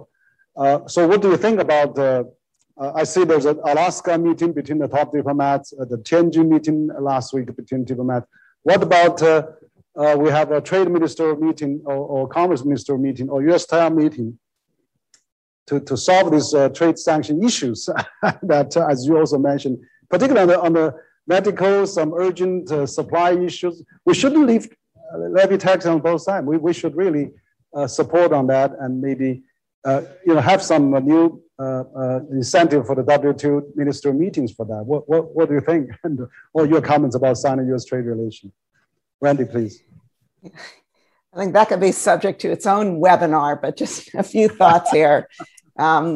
Uh, so what do you think about, uh, uh, I see there's an Alaska meeting between the top diplomats, uh, the Tianjin meeting last week between diplomats. What about, uh, uh, we have a trade minister meeting or, or commerce minister meeting or U S T R meeting? To, to solve these uh, trade sanction issues that, uh, as you also mentioned, particularly on the, on the medical, some urgent uh, supply issues, we shouldn't leave uh, levy tax on both sides. We, we should really uh, support on that and maybe uh, you know have some uh, new uh, uh, incentive for the W T O minister meetings for that. What, what, what do you think? And all your comments about Sino-U S trade relation. Wendy, please. I think that could be subject to its own webinar, but just a few thoughts here. Um,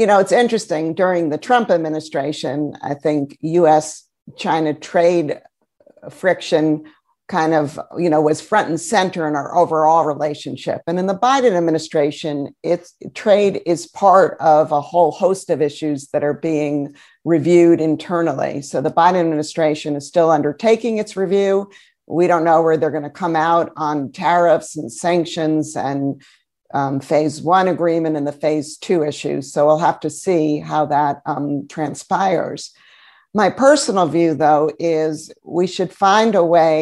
you know, it's interesting, during the Trump administration, I think U S China trade friction kind of, you know, was front and center in our overall relationship. And in the Biden administration, it's, trade is part of a whole host of issues that are being reviewed internally. So the Biden administration is still undertaking its review. We don't know where they're going to come out on tariffs and sanctions and Um, phase one agreement and the phase two issues. So we'll have to see how that um, transpires. My personal view, though, is we should find a way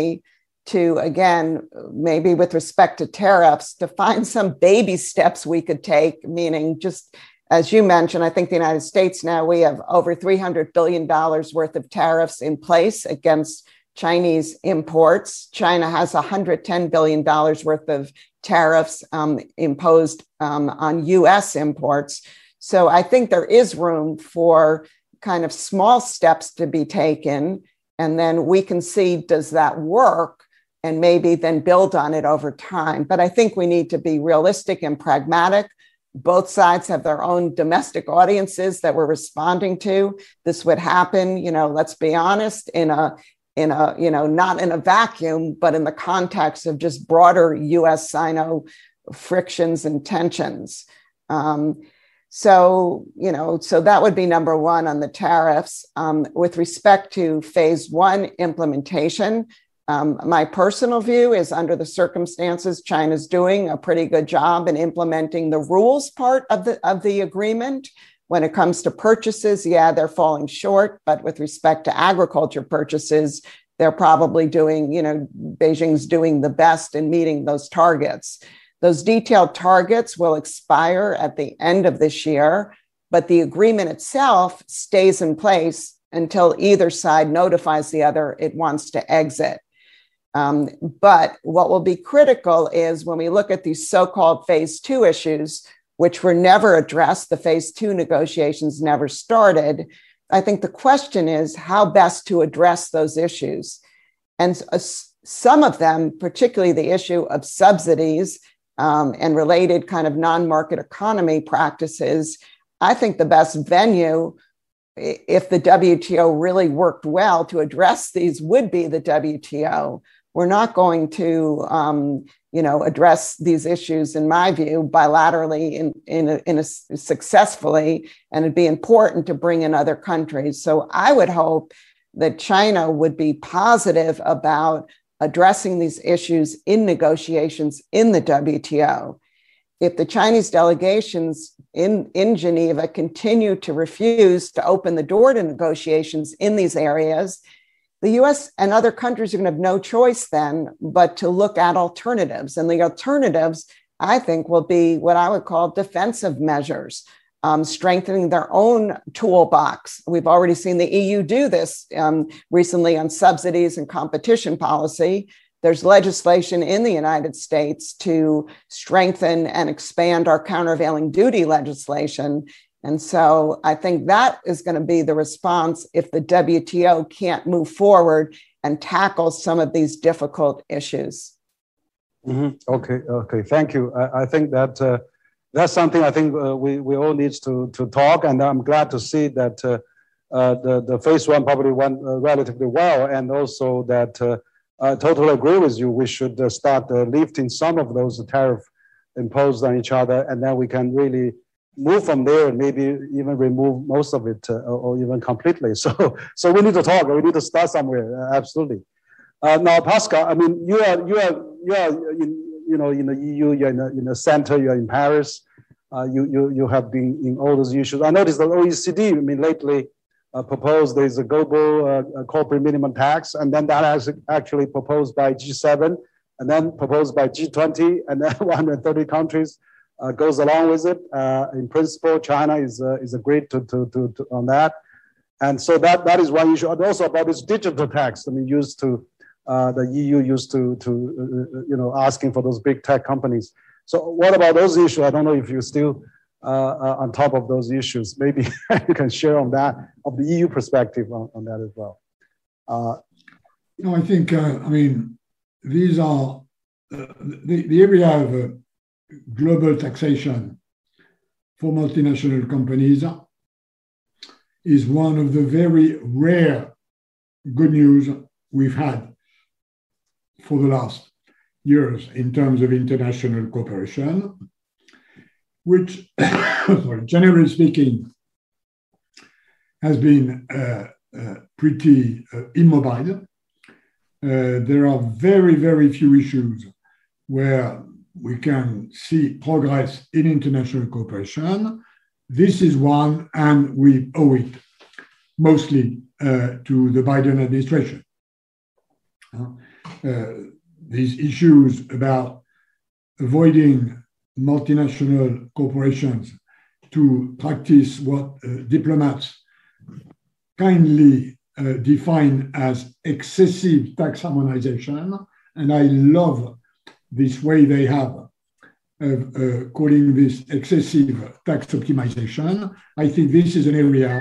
to, again, maybe with respect to tariffs, to find some baby steps we could take, meaning just, as you mentioned, I think the United States now, we have over three hundred billion dollars worth of tariffs in place against Chinese imports. China has one hundred ten billion dollars worth of tariffs um, imposed um, on U S imports. So I think there is room for kind of small steps to be taken. And then we can see, does that work? And maybe then build on it over time. But I think we need to be realistic and pragmatic. Both sides have their own domestic audiences that we're responding to. This would happen, you know, let's be honest, in a, in a, you know, not in a vacuum, but in the context of just broader U S-Sino frictions and tensions. Um, so, you know, so that would be number one on the tariffs. Um, with respect to phase one implementation, Um, my personal view is, under the circumstances, China's doing a pretty good job in implementing the rules part of the of the agreement. When it comes to purchases, yeah, they're falling short, but with respect to agriculture purchases, they're probably doing, you know, Beijing's doing the best in meeting those targets. Those detailed targets will expire at the end of this year, but the agreement itself stays in place until either side notifies the other it wants to exit. Um, but what will be critical is when we look at these so-called phase two issues, which were never addressed, the phase two negotiations never started. I think the question is how best to address those issues. And uh, some of them, particularly the issue of subsidies um, and related kind of non-market economy practices, I think the best venue, if the W T O really worked well to address these, would be the W T O. We're not going to, um, you know, address these issues, in my view, bilaterally in, in, a, in a successfully, and it'd be important to bring in other countries. So I would hope that China would be positive about addressing these issues in negotiations in the W T O. If the Chinese delegations in, in Geneva continue to refuse to open the door to negotiations in these areas, the U S and other countries are going to have no choice then but to look at alternatives. And the alternatives, I think, will be what I would call defensive measures, um, strengthening their own toolbox. We've already seen the E U do this um, recently on subsidies and competition policy. There's legislation in the United States to strengthen and expand our countervailing duty legislation. And so I think that is going to be the response if the W T O can't move forward and tackle some of these difficult issues. Mm-hmm. Okay, okay, thank you. I, I think that uh, that's something I think uh, we, we all need to, to talk, and I'm glad to see that uh, uh, the, the phase one probably went uh, relatively well, and also that uh, I totally agree with you. We should uh, start uh, lifting some of those tariffs imposed on each other, and then we can really move from there and maybe even remove most of it uh, or even completely. So, so we need to talk. We need to start somewhere. Uh, absolutely. Uh, now, Pascal, I mean, you are you are you are in, you know in the E U. You're in the, in the center. You're in Paris. Uh, you you you have been in all those issues. I noticed that O E C D. I mean, lately. Uh, proposed there's a global uh, corporate minimum tax, and then that is actually proposed by G seven, and then proposed by G twenty, and then one hundred thirty countries uh, goes along with it. Uh, in principle, China is uh, is agreed to, to to to on that, and so that that is one issue. And also about this digital tax, I mean, used to uh, the E U used to to uh, you know asking for those big tech companies. So what about those issues? I don't know if you still. Uh, uh, on top of those issues. Maybe you can share on that, of the E U perspective on, on that as well. Uh, no, I think, uh, I mean, these are, uh, the, the area of uh, global taxation for multinational companies is one of the very rare good news we've had for the last years in terms of international cooperation, which, generally speaking, has been uh, uh, pretty uh, immobile. Uh, there are very, very few issues where we can see progress in international cooperation. This is one, and we owe it mostly uh, to the Biden administration. Uh, these issues about avoiding multinational corporations to practice what uh, diplomats kindly uh, define as excessive tax harmonization. And I love this way they have of uh, calling this excessive tax optimization. I think this is an area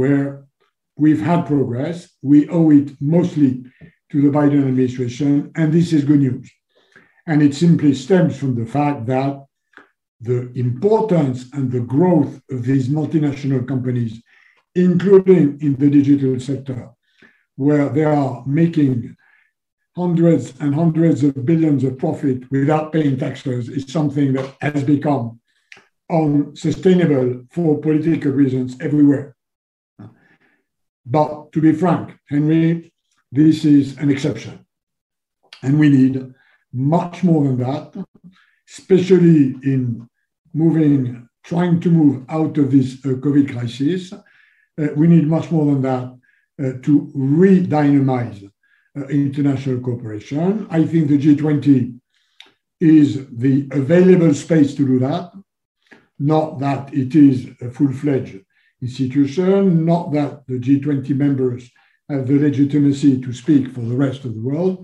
where we've had progress. We owe it mostly to the Biden administration, and this is good news. And it simply stems from the fact that the importance and the growth of these multinational companies, including in the digital sector, where they are making hundreds and hundreds of billions of profit without paying taxes, is something that has become unsustainable for political reasons everywhere. But to be frank, Henry, this is an exception. And we need much more than that, especially in moving, trying to move out of this uh, COVID crisis. Uh, we need much more than that uh, to re-dynamize uh, international cooperation. I think the G twenty is the available space to do that. Not that it is a full-fledged institution, not that the G twenty members have the legitimacy to speak for the rest of the world,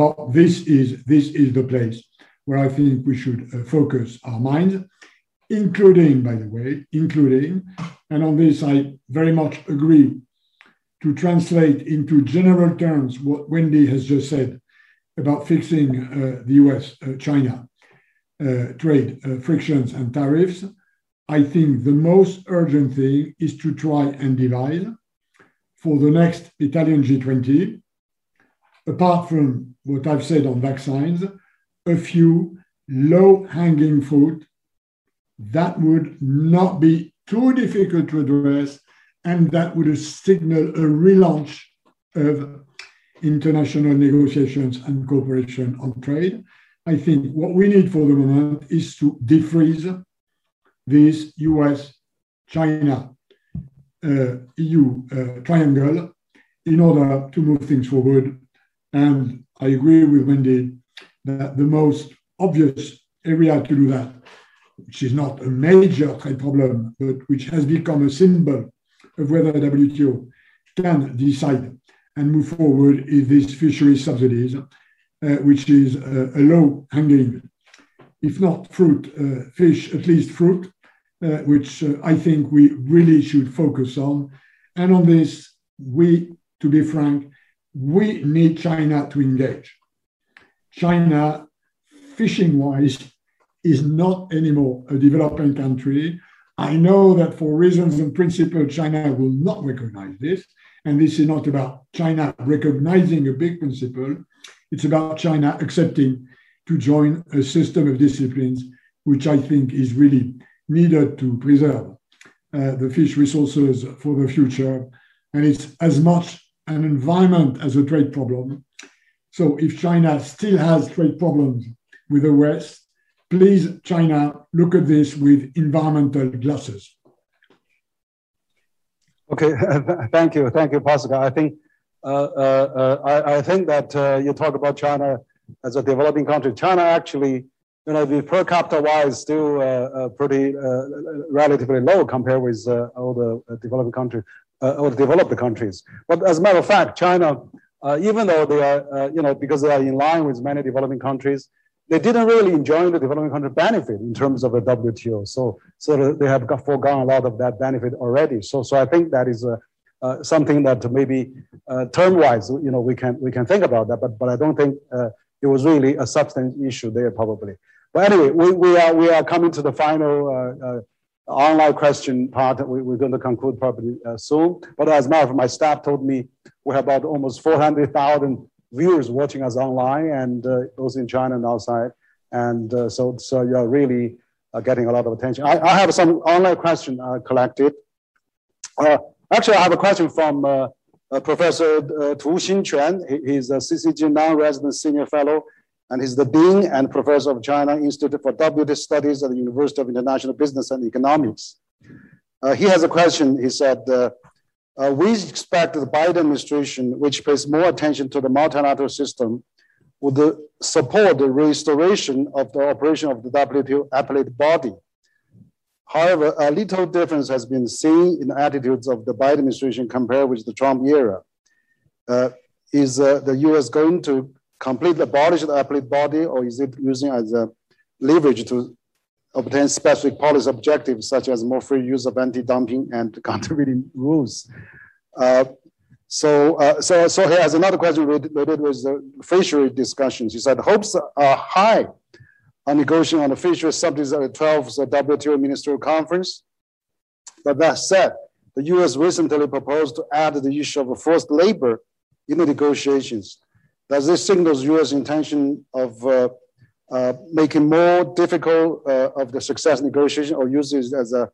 but this is, this is the place where I think we should uh, focus our minds, including, by the way, including, and on this I very much agree, to translate into general terms what Wendy has just said about fixing uh, the U S China uh, trade uh, frictions and tariffs. I think the most urgent thing is to try and devise for the next Italian G twenty, apart from what I've said on vaccines, a few low-hanging fruit that would not be too difficult to address, and that would signal a relaunch of international negotiations and cooperation on trade. I think what we need for the moment is to defreeze this U S China uh, E U uh, triangle in order to move things forward. And I agree with Wendy that the most obvious area to do that, which is not a major trade problem, but which has become a symbol of whether the W T O can decide and move forward, is these fishery subsidies, uh, which is a, a low-hanging, if not fruit, uh, fish, at least fruit, uh, which uh, I think we really should focus on. And on this, we, to be frank, we need China to engage. China, fishing-wise, is not anymore a developing country. I know that for reasons and principle, China will not recognize this. And this is not about China recognizing a big principle. It's about China accepting to join a system of disciplines, which I think is really needed to preserve uh, the fish resources for the future. And it's as much an environment as a trade problem. So if China still has trade problems with the West, please, China, look at this with environmental glasses. Okay, thank you. Thank you, Pascal. I think, uh, uh, I, I think that uh, you talk about China as a developing country. China actually, you know, the per capita wise still uh, uh, pretty uh, relatively low compared with uh, all the developing countries, uh, all the developed countries. But as a matter of fact, China, uh, even though they are, uh, you know, because they are in line with many developing countries, they didn't really enjoy the developing country benefit in terms of the W T O. So, so they have foregone a lot of that benefit already. So, so I think that is a, uh, something that maybe uh, term-wise, you know, we can we can think about that. But, but I don't think. Uh, It was really a substance issue there, probably. But anyway, we, we are we are coming to the final uh, uh, online question part. We, we're going to conclude probably uh, soon. But as a matter of fact, my staff told me we have about almost four hundred thousand viewers watching us online, and uh, both in China and outside. And uh, so so you're really uh, getting a lot of attention. I, I have some online question uh, collected. Uh, actually, I have a question from. Uh, Uh, Professor uh, Tu Xinquan. He, he's a C C G non-resident senior fellow, and he's the dean and professor of China Institute for W T O Studies at the University of International Business and Economics. Uh, he has a question. He said, uh, uh, we expect the Biden administration, which pays more attention to the multilateral system, would support the restoration of the operation of the W T O appellate body. However, a little difference has been seen in the attitudes of the Biden administration compared with the Trump era. Uh, is uh, the U S going to completely abolish the appellate body, or is it using as a leverage to obtain specific policy objectives, such as more free use of anti-dumping and countervailing rules? Uh, so, uh, so, so he has another question related with the fishery discussions. He said, hopes are high on negotiating on the fishery subjects at the twelfth W T O Ministerial Conference. But that said, the U S recently proposed to add the issue of forced labor in the negotiations. Does this signal the U S intention of uh, uh, making more difficult uh, of the success negotiation, or use it as a,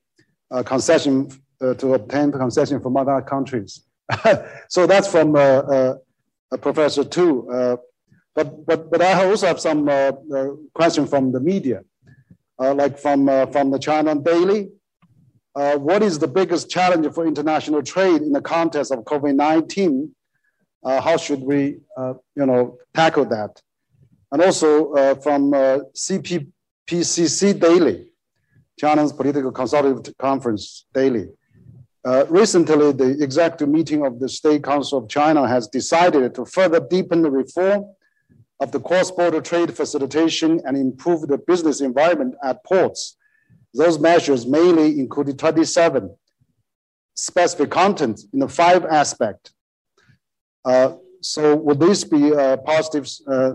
a concession uh, to obtain concession from other countries? So that's from uh, uh, Professor Tu. Uh, But, but, but I also have some uh, uh, question from the media, uh, like from, uh, from the China Daily. Uh, what is the biggest challenge for international trade in the context of COVID nineteen? Uh, how should we uh, you know, tackle that? And also uh, from uh, C P P C C Daily, China's Political Consultative Conference Daily. Uh, recently, the executive meeting of the State Council of China has decided to further deepen the reform of the cross-border trade facilitation and improve the business environment at ports. Those measures mainly included twenty-seven specific content in the five aspects. Uh, so would this be uh, positive uh,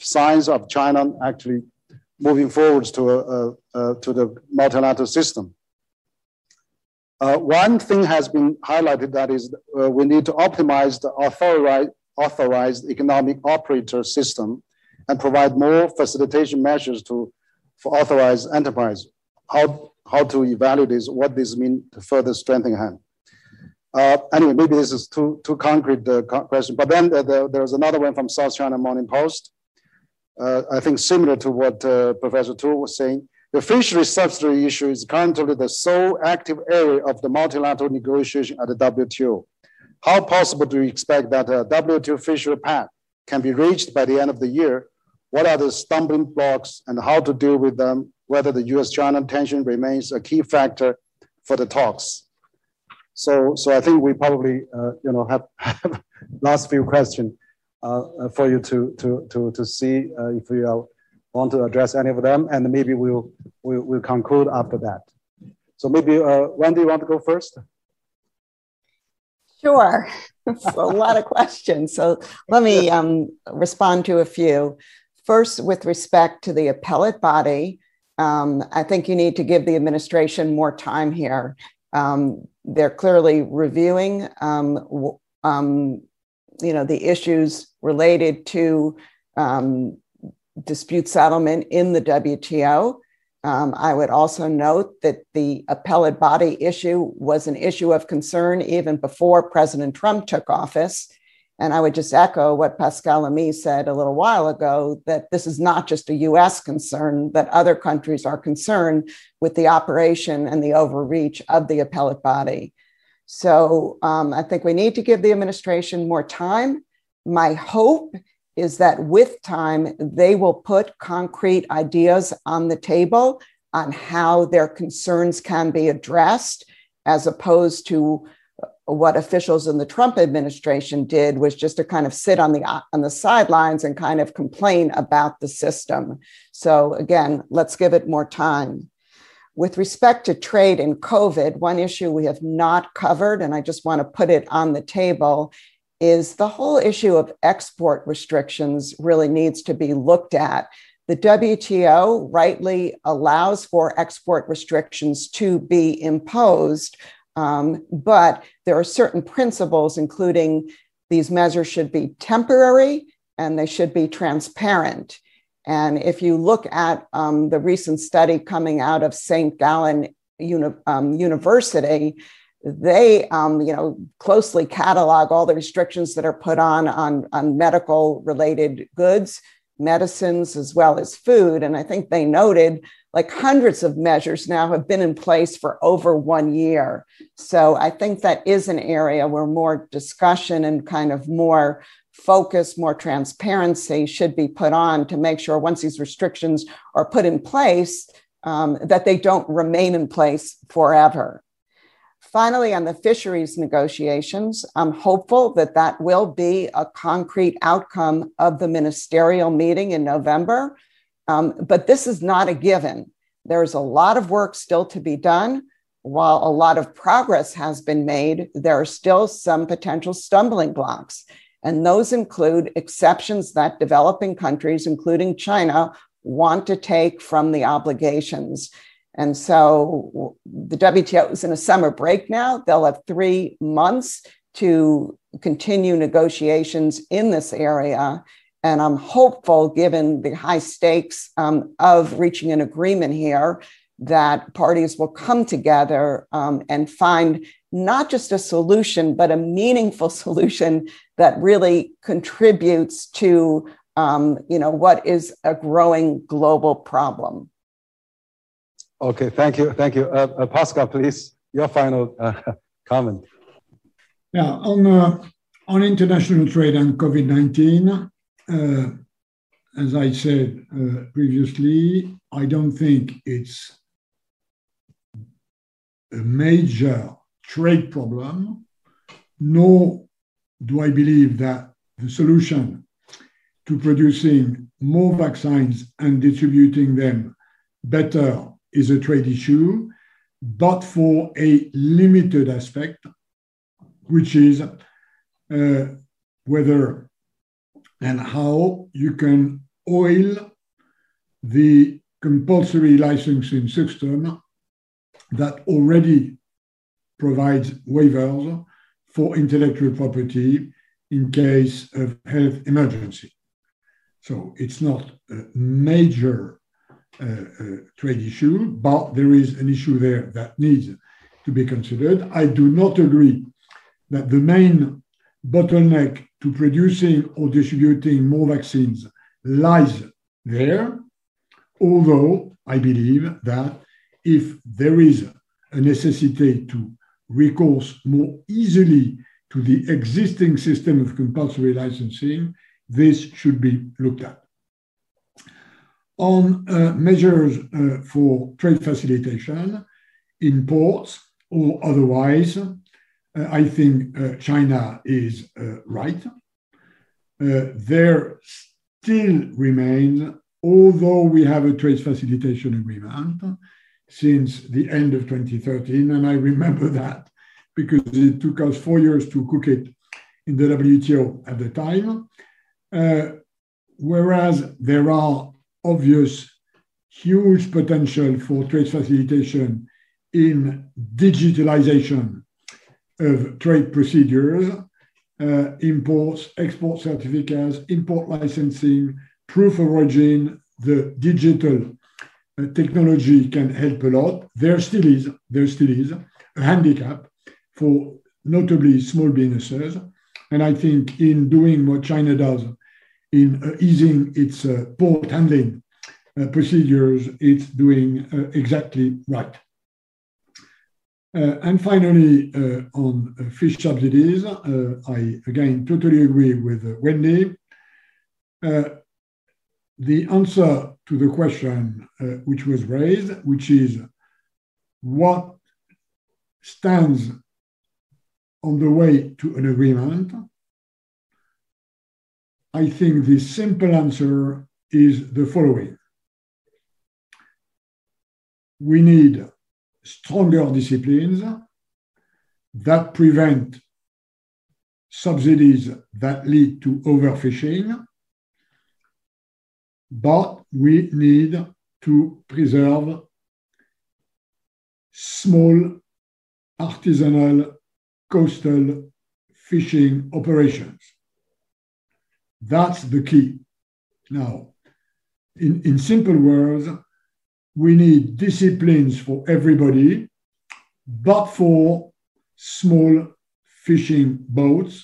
signs of China actually moving forwards to, a, a, a, to the multilateral system? Uh, one thing has been highlighted, that is uh, we need to optimize the authorized authorized economic operator system and provide more facilitation measures to, for authorized enterprise. How, how to evaluate this, what this means to further strengthen hand. Uh, anyway, maybe this is too, too concrete uh, question, but then uh, the, there's another one from South China Morning Post. Uh, I think similar to what uh, Professor Tu was saying, the fishery subsidy issue is currently the sole active area of the multilateral negotiation at the W T O. How possible do you expect that a W T O fishery pact can be reached by the end of the year? What are the stumbling blocks and how to deal with them? Whether the U S China tension remains a key factor for the talks? So, so I think we probably, uh, you know, have, have last few questions uh, for you to to to to see uh, if you uh, want to address any of them, and maybe we'll we will we'll conclude after that. So maybe uh, Wendy, you want to go first? Sure, a lot of questions. So let me um, respond to a few. First, with respect to the appellate body, um, I think you need to give the administration more time here. Um, they're clearly reviewing, um, um, you know, the issues related to um, dispute settlement in the W T O. Um, I would also note that the appellate body issue was an issue of concern even before President Trump took office. And I would just echo what Pascal Lamy said a little while ago, that this is not just a U S concern, that other countries are concerned with the operation and the overreach of the appellate body. So um, I think we need to give the administration more time. My hope is that with time, they will put concrete ideas on the table on how their concerns can be addressed, as opposed to what officials in the Trump administration did, was just to kind of sit on the, on the sidelines and kind of complain about the system. So again, let's give it more time. With respect to trade and COVID, one issue we have not covered, and I just want to put it on the table, is the whole issue of export restrictions really needs to be looked at. The W T O rightly allows for export restrictions to be imposed, um, but there are certain principles, including these measures should be temporary and they should be transparent. And if you look at um, the recent study coming out of Saint Gallen Uni- um, University, they, um, you know, closely catalog all the restrictions that are put on, on on medical related goods, medicines, as well as food. And I think they noted like hundreds of measures now have been in place for over one year. So I think that is an area where more discussion and kind of more focus, more transparency should be put on to make sure once these restrictions are put in place, um, that they don't remain in place forever. Finally, on the fisheries negotiations, I'm hopeful that that will be a concrete outcome of the ministerial meeting in November, um, but this is not a given. There's a lot of work still to be done. While a lot of progress has been made, there are still some potential stumbling blocks, and those include exceptions that developing countries, including China, want to take from the obligations. And so the W T O is in a summer break now. They'll have three months to continue negotiations in this area. And I'm hopeful, given the high stakes um, of reaching an agreement here, that parties will come together um, and find not just a solution, but a meaningful solution that really contributes to um, you know, what is a growing global problem. Okay, thank you, thank you. Uh, uh, Pascal, please, your final uh, comment. Yeah, on, uh, on international trade and COVID nineteen, uh, as I said uh, previously, I don't think it's a major trade problem, nor do I believe that the solution to producing more vaccines and distributing them better is a trade issue, but for a limited aspect, which is uh, whether and how you can oil the compulsory licensing system that already provides waivers for intellectual property in case of health emergency. So it's not a major Uh, uh, trade issue, but there is an issue there that needs to be considered. I do not agree that the main bottleneck to producing or distributing more vaccines lies there, although I believe that if there is a necessity to recourse more easily to the existing system of compulsory licensing, this should be looked at. On uh, measures uh, for trade facilitation in ports or otherwise, uh, I think uh, China is uh, right. Uh, there still remains, although we have a trade facilitation agreement since the end of twenty thirteen, and I remember that because it took us four years to cook it in the W T O at the time, uh, whereas there are obvious huge potential for trade facilitation in digitalization of trade procedures, uh, imports, export certificates, import licensing, proof of origin. The digital uh, technology can help a lot. There still is, there still is a handicap for notably small businesses. And I think in doing what China does in uh, easing its uh, port handling uh, procedures, it's doing uh, exactly right. Uh, and finally, uh, on uh, fish subsidies, uh, I again totally agree with uh, Wendy. Uh, the answer to the question uh, which was raised, which is what stands on the way to an agreement, I think the simple answer is the following. We need stronger disciplines that prevent subsidies that lead to overfishing, but we need to preserve small artisanal coastal fishing operations. That's the key. Now, in, in simple words, we need disciplines for everybody, but for small fishing boats,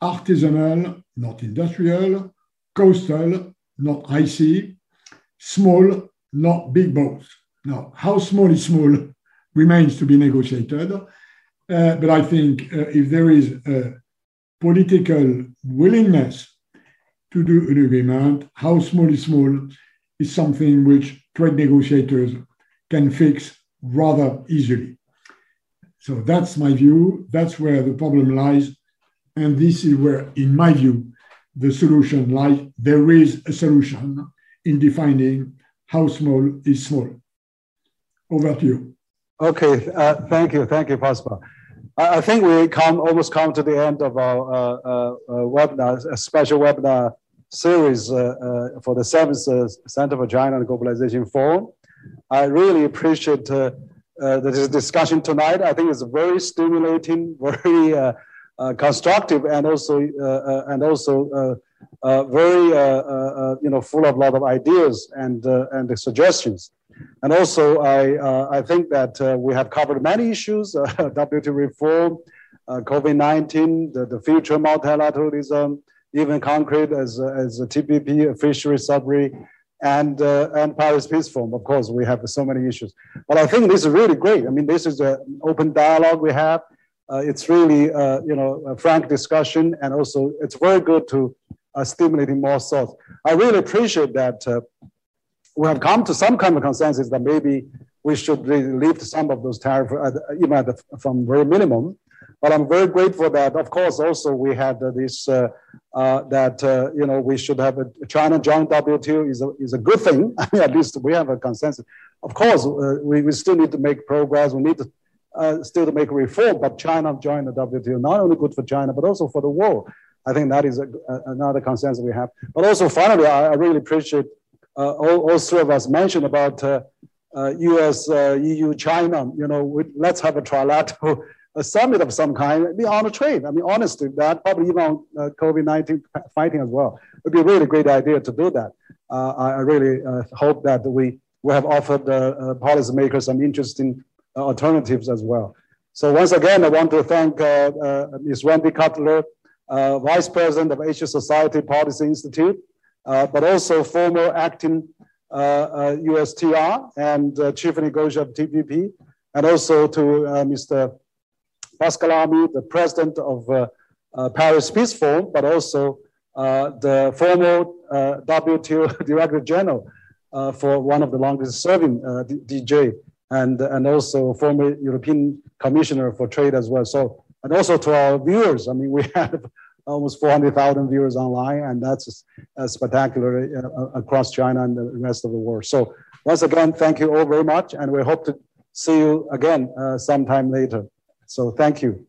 artisanal, not industrial, coastal, not high sea, small, not big boats. Now, how small is small remains to be negotiated, uh, but I think uh, if there is a political willingness to do an agreement, how small is small, is something which trade negotiators can fix rather easily. So that's my view. That's where the problem lies. And this is where, in my view, the solution lies. There is a solution in defining how small is small. Over to you. Okay, uh, thank you. Thank you, Pascal. I think we come almost come to the end of our uh, uh, webinar, a special webinar series uh, uh, for the seventh uh, Center for China and Globalization Forum. I really appreciate uh, uh, this discussion tonight. I think it's very stimulating, very uh, uh, constructive, and also uh, uh, and also uh, uh, very uh, uh, you know full of a lot of ideas and uh, and suggestions. And also, I, uh, I think that uh, we have covered many issues, uh, W T O reform, uh, COVID nineteen, the, the future multilateralism, even concrete as, as a T P P, fishery subsidy, and, uh, and Paris Peace Forum. Of course, we have so many issues. But I think this is really great. I mean, this is an open dialogue we have. Uh, it's really, uh, you know, a frank discussion, and also it's very good to uh, stimulate more thoughts. I really appreciate that. Uh, We have come to some kind of consensus that maybe we should really lift some of those tariffs, even at the, from very minimum. But I'm very grateful that, of course, also we had this uh, uh, that uh, you know we should have a China joint W T O is a, is a good thing. I mean, at least we have a consensus. Of course, uh, we, we still need to make progress. We need to uh, still to make reform. But China joined the W T O, not only good for China but also for the world. I think that is a, a, another consensus we have. But also, finally, I, I really appreciate. Uh, all, all three of us mentioned about uh, uh, U S, uh, E U, China. You know, we, let's have a trilateral a summit of some kind. Be on a trade. I mean, honestly, that probably even on uh, COVID nineteen fighting as well. It would be a really great idea to do that. Uh, I really uh, hope that we we have offered uh, uh, policymakers some interesting uh, alternatives as well. So once again, I want to thank uh, uh, Miz Wendy Cutler, uh, Vice President of Asia Society Policy Institute. Uh, but also former acting uh, uh, U S T R and uh, chief negotiator of T P P, and also to uh, Mister Pascal Lamy, the president of uh, uh, Paris Peace Forum, but also uh, the former uh, W T O Director General uh, for one of the longest serving uh, D J, and, and also former European Commissioner for Trade as well. So, and also to our viewers, I mean, we have almost four hundred thousand viewers online, and that's uh, spectacular uh, across China and the rest of the world. So once again, thank you all very much, and we hope to see you again uh, sometime later. So thank you.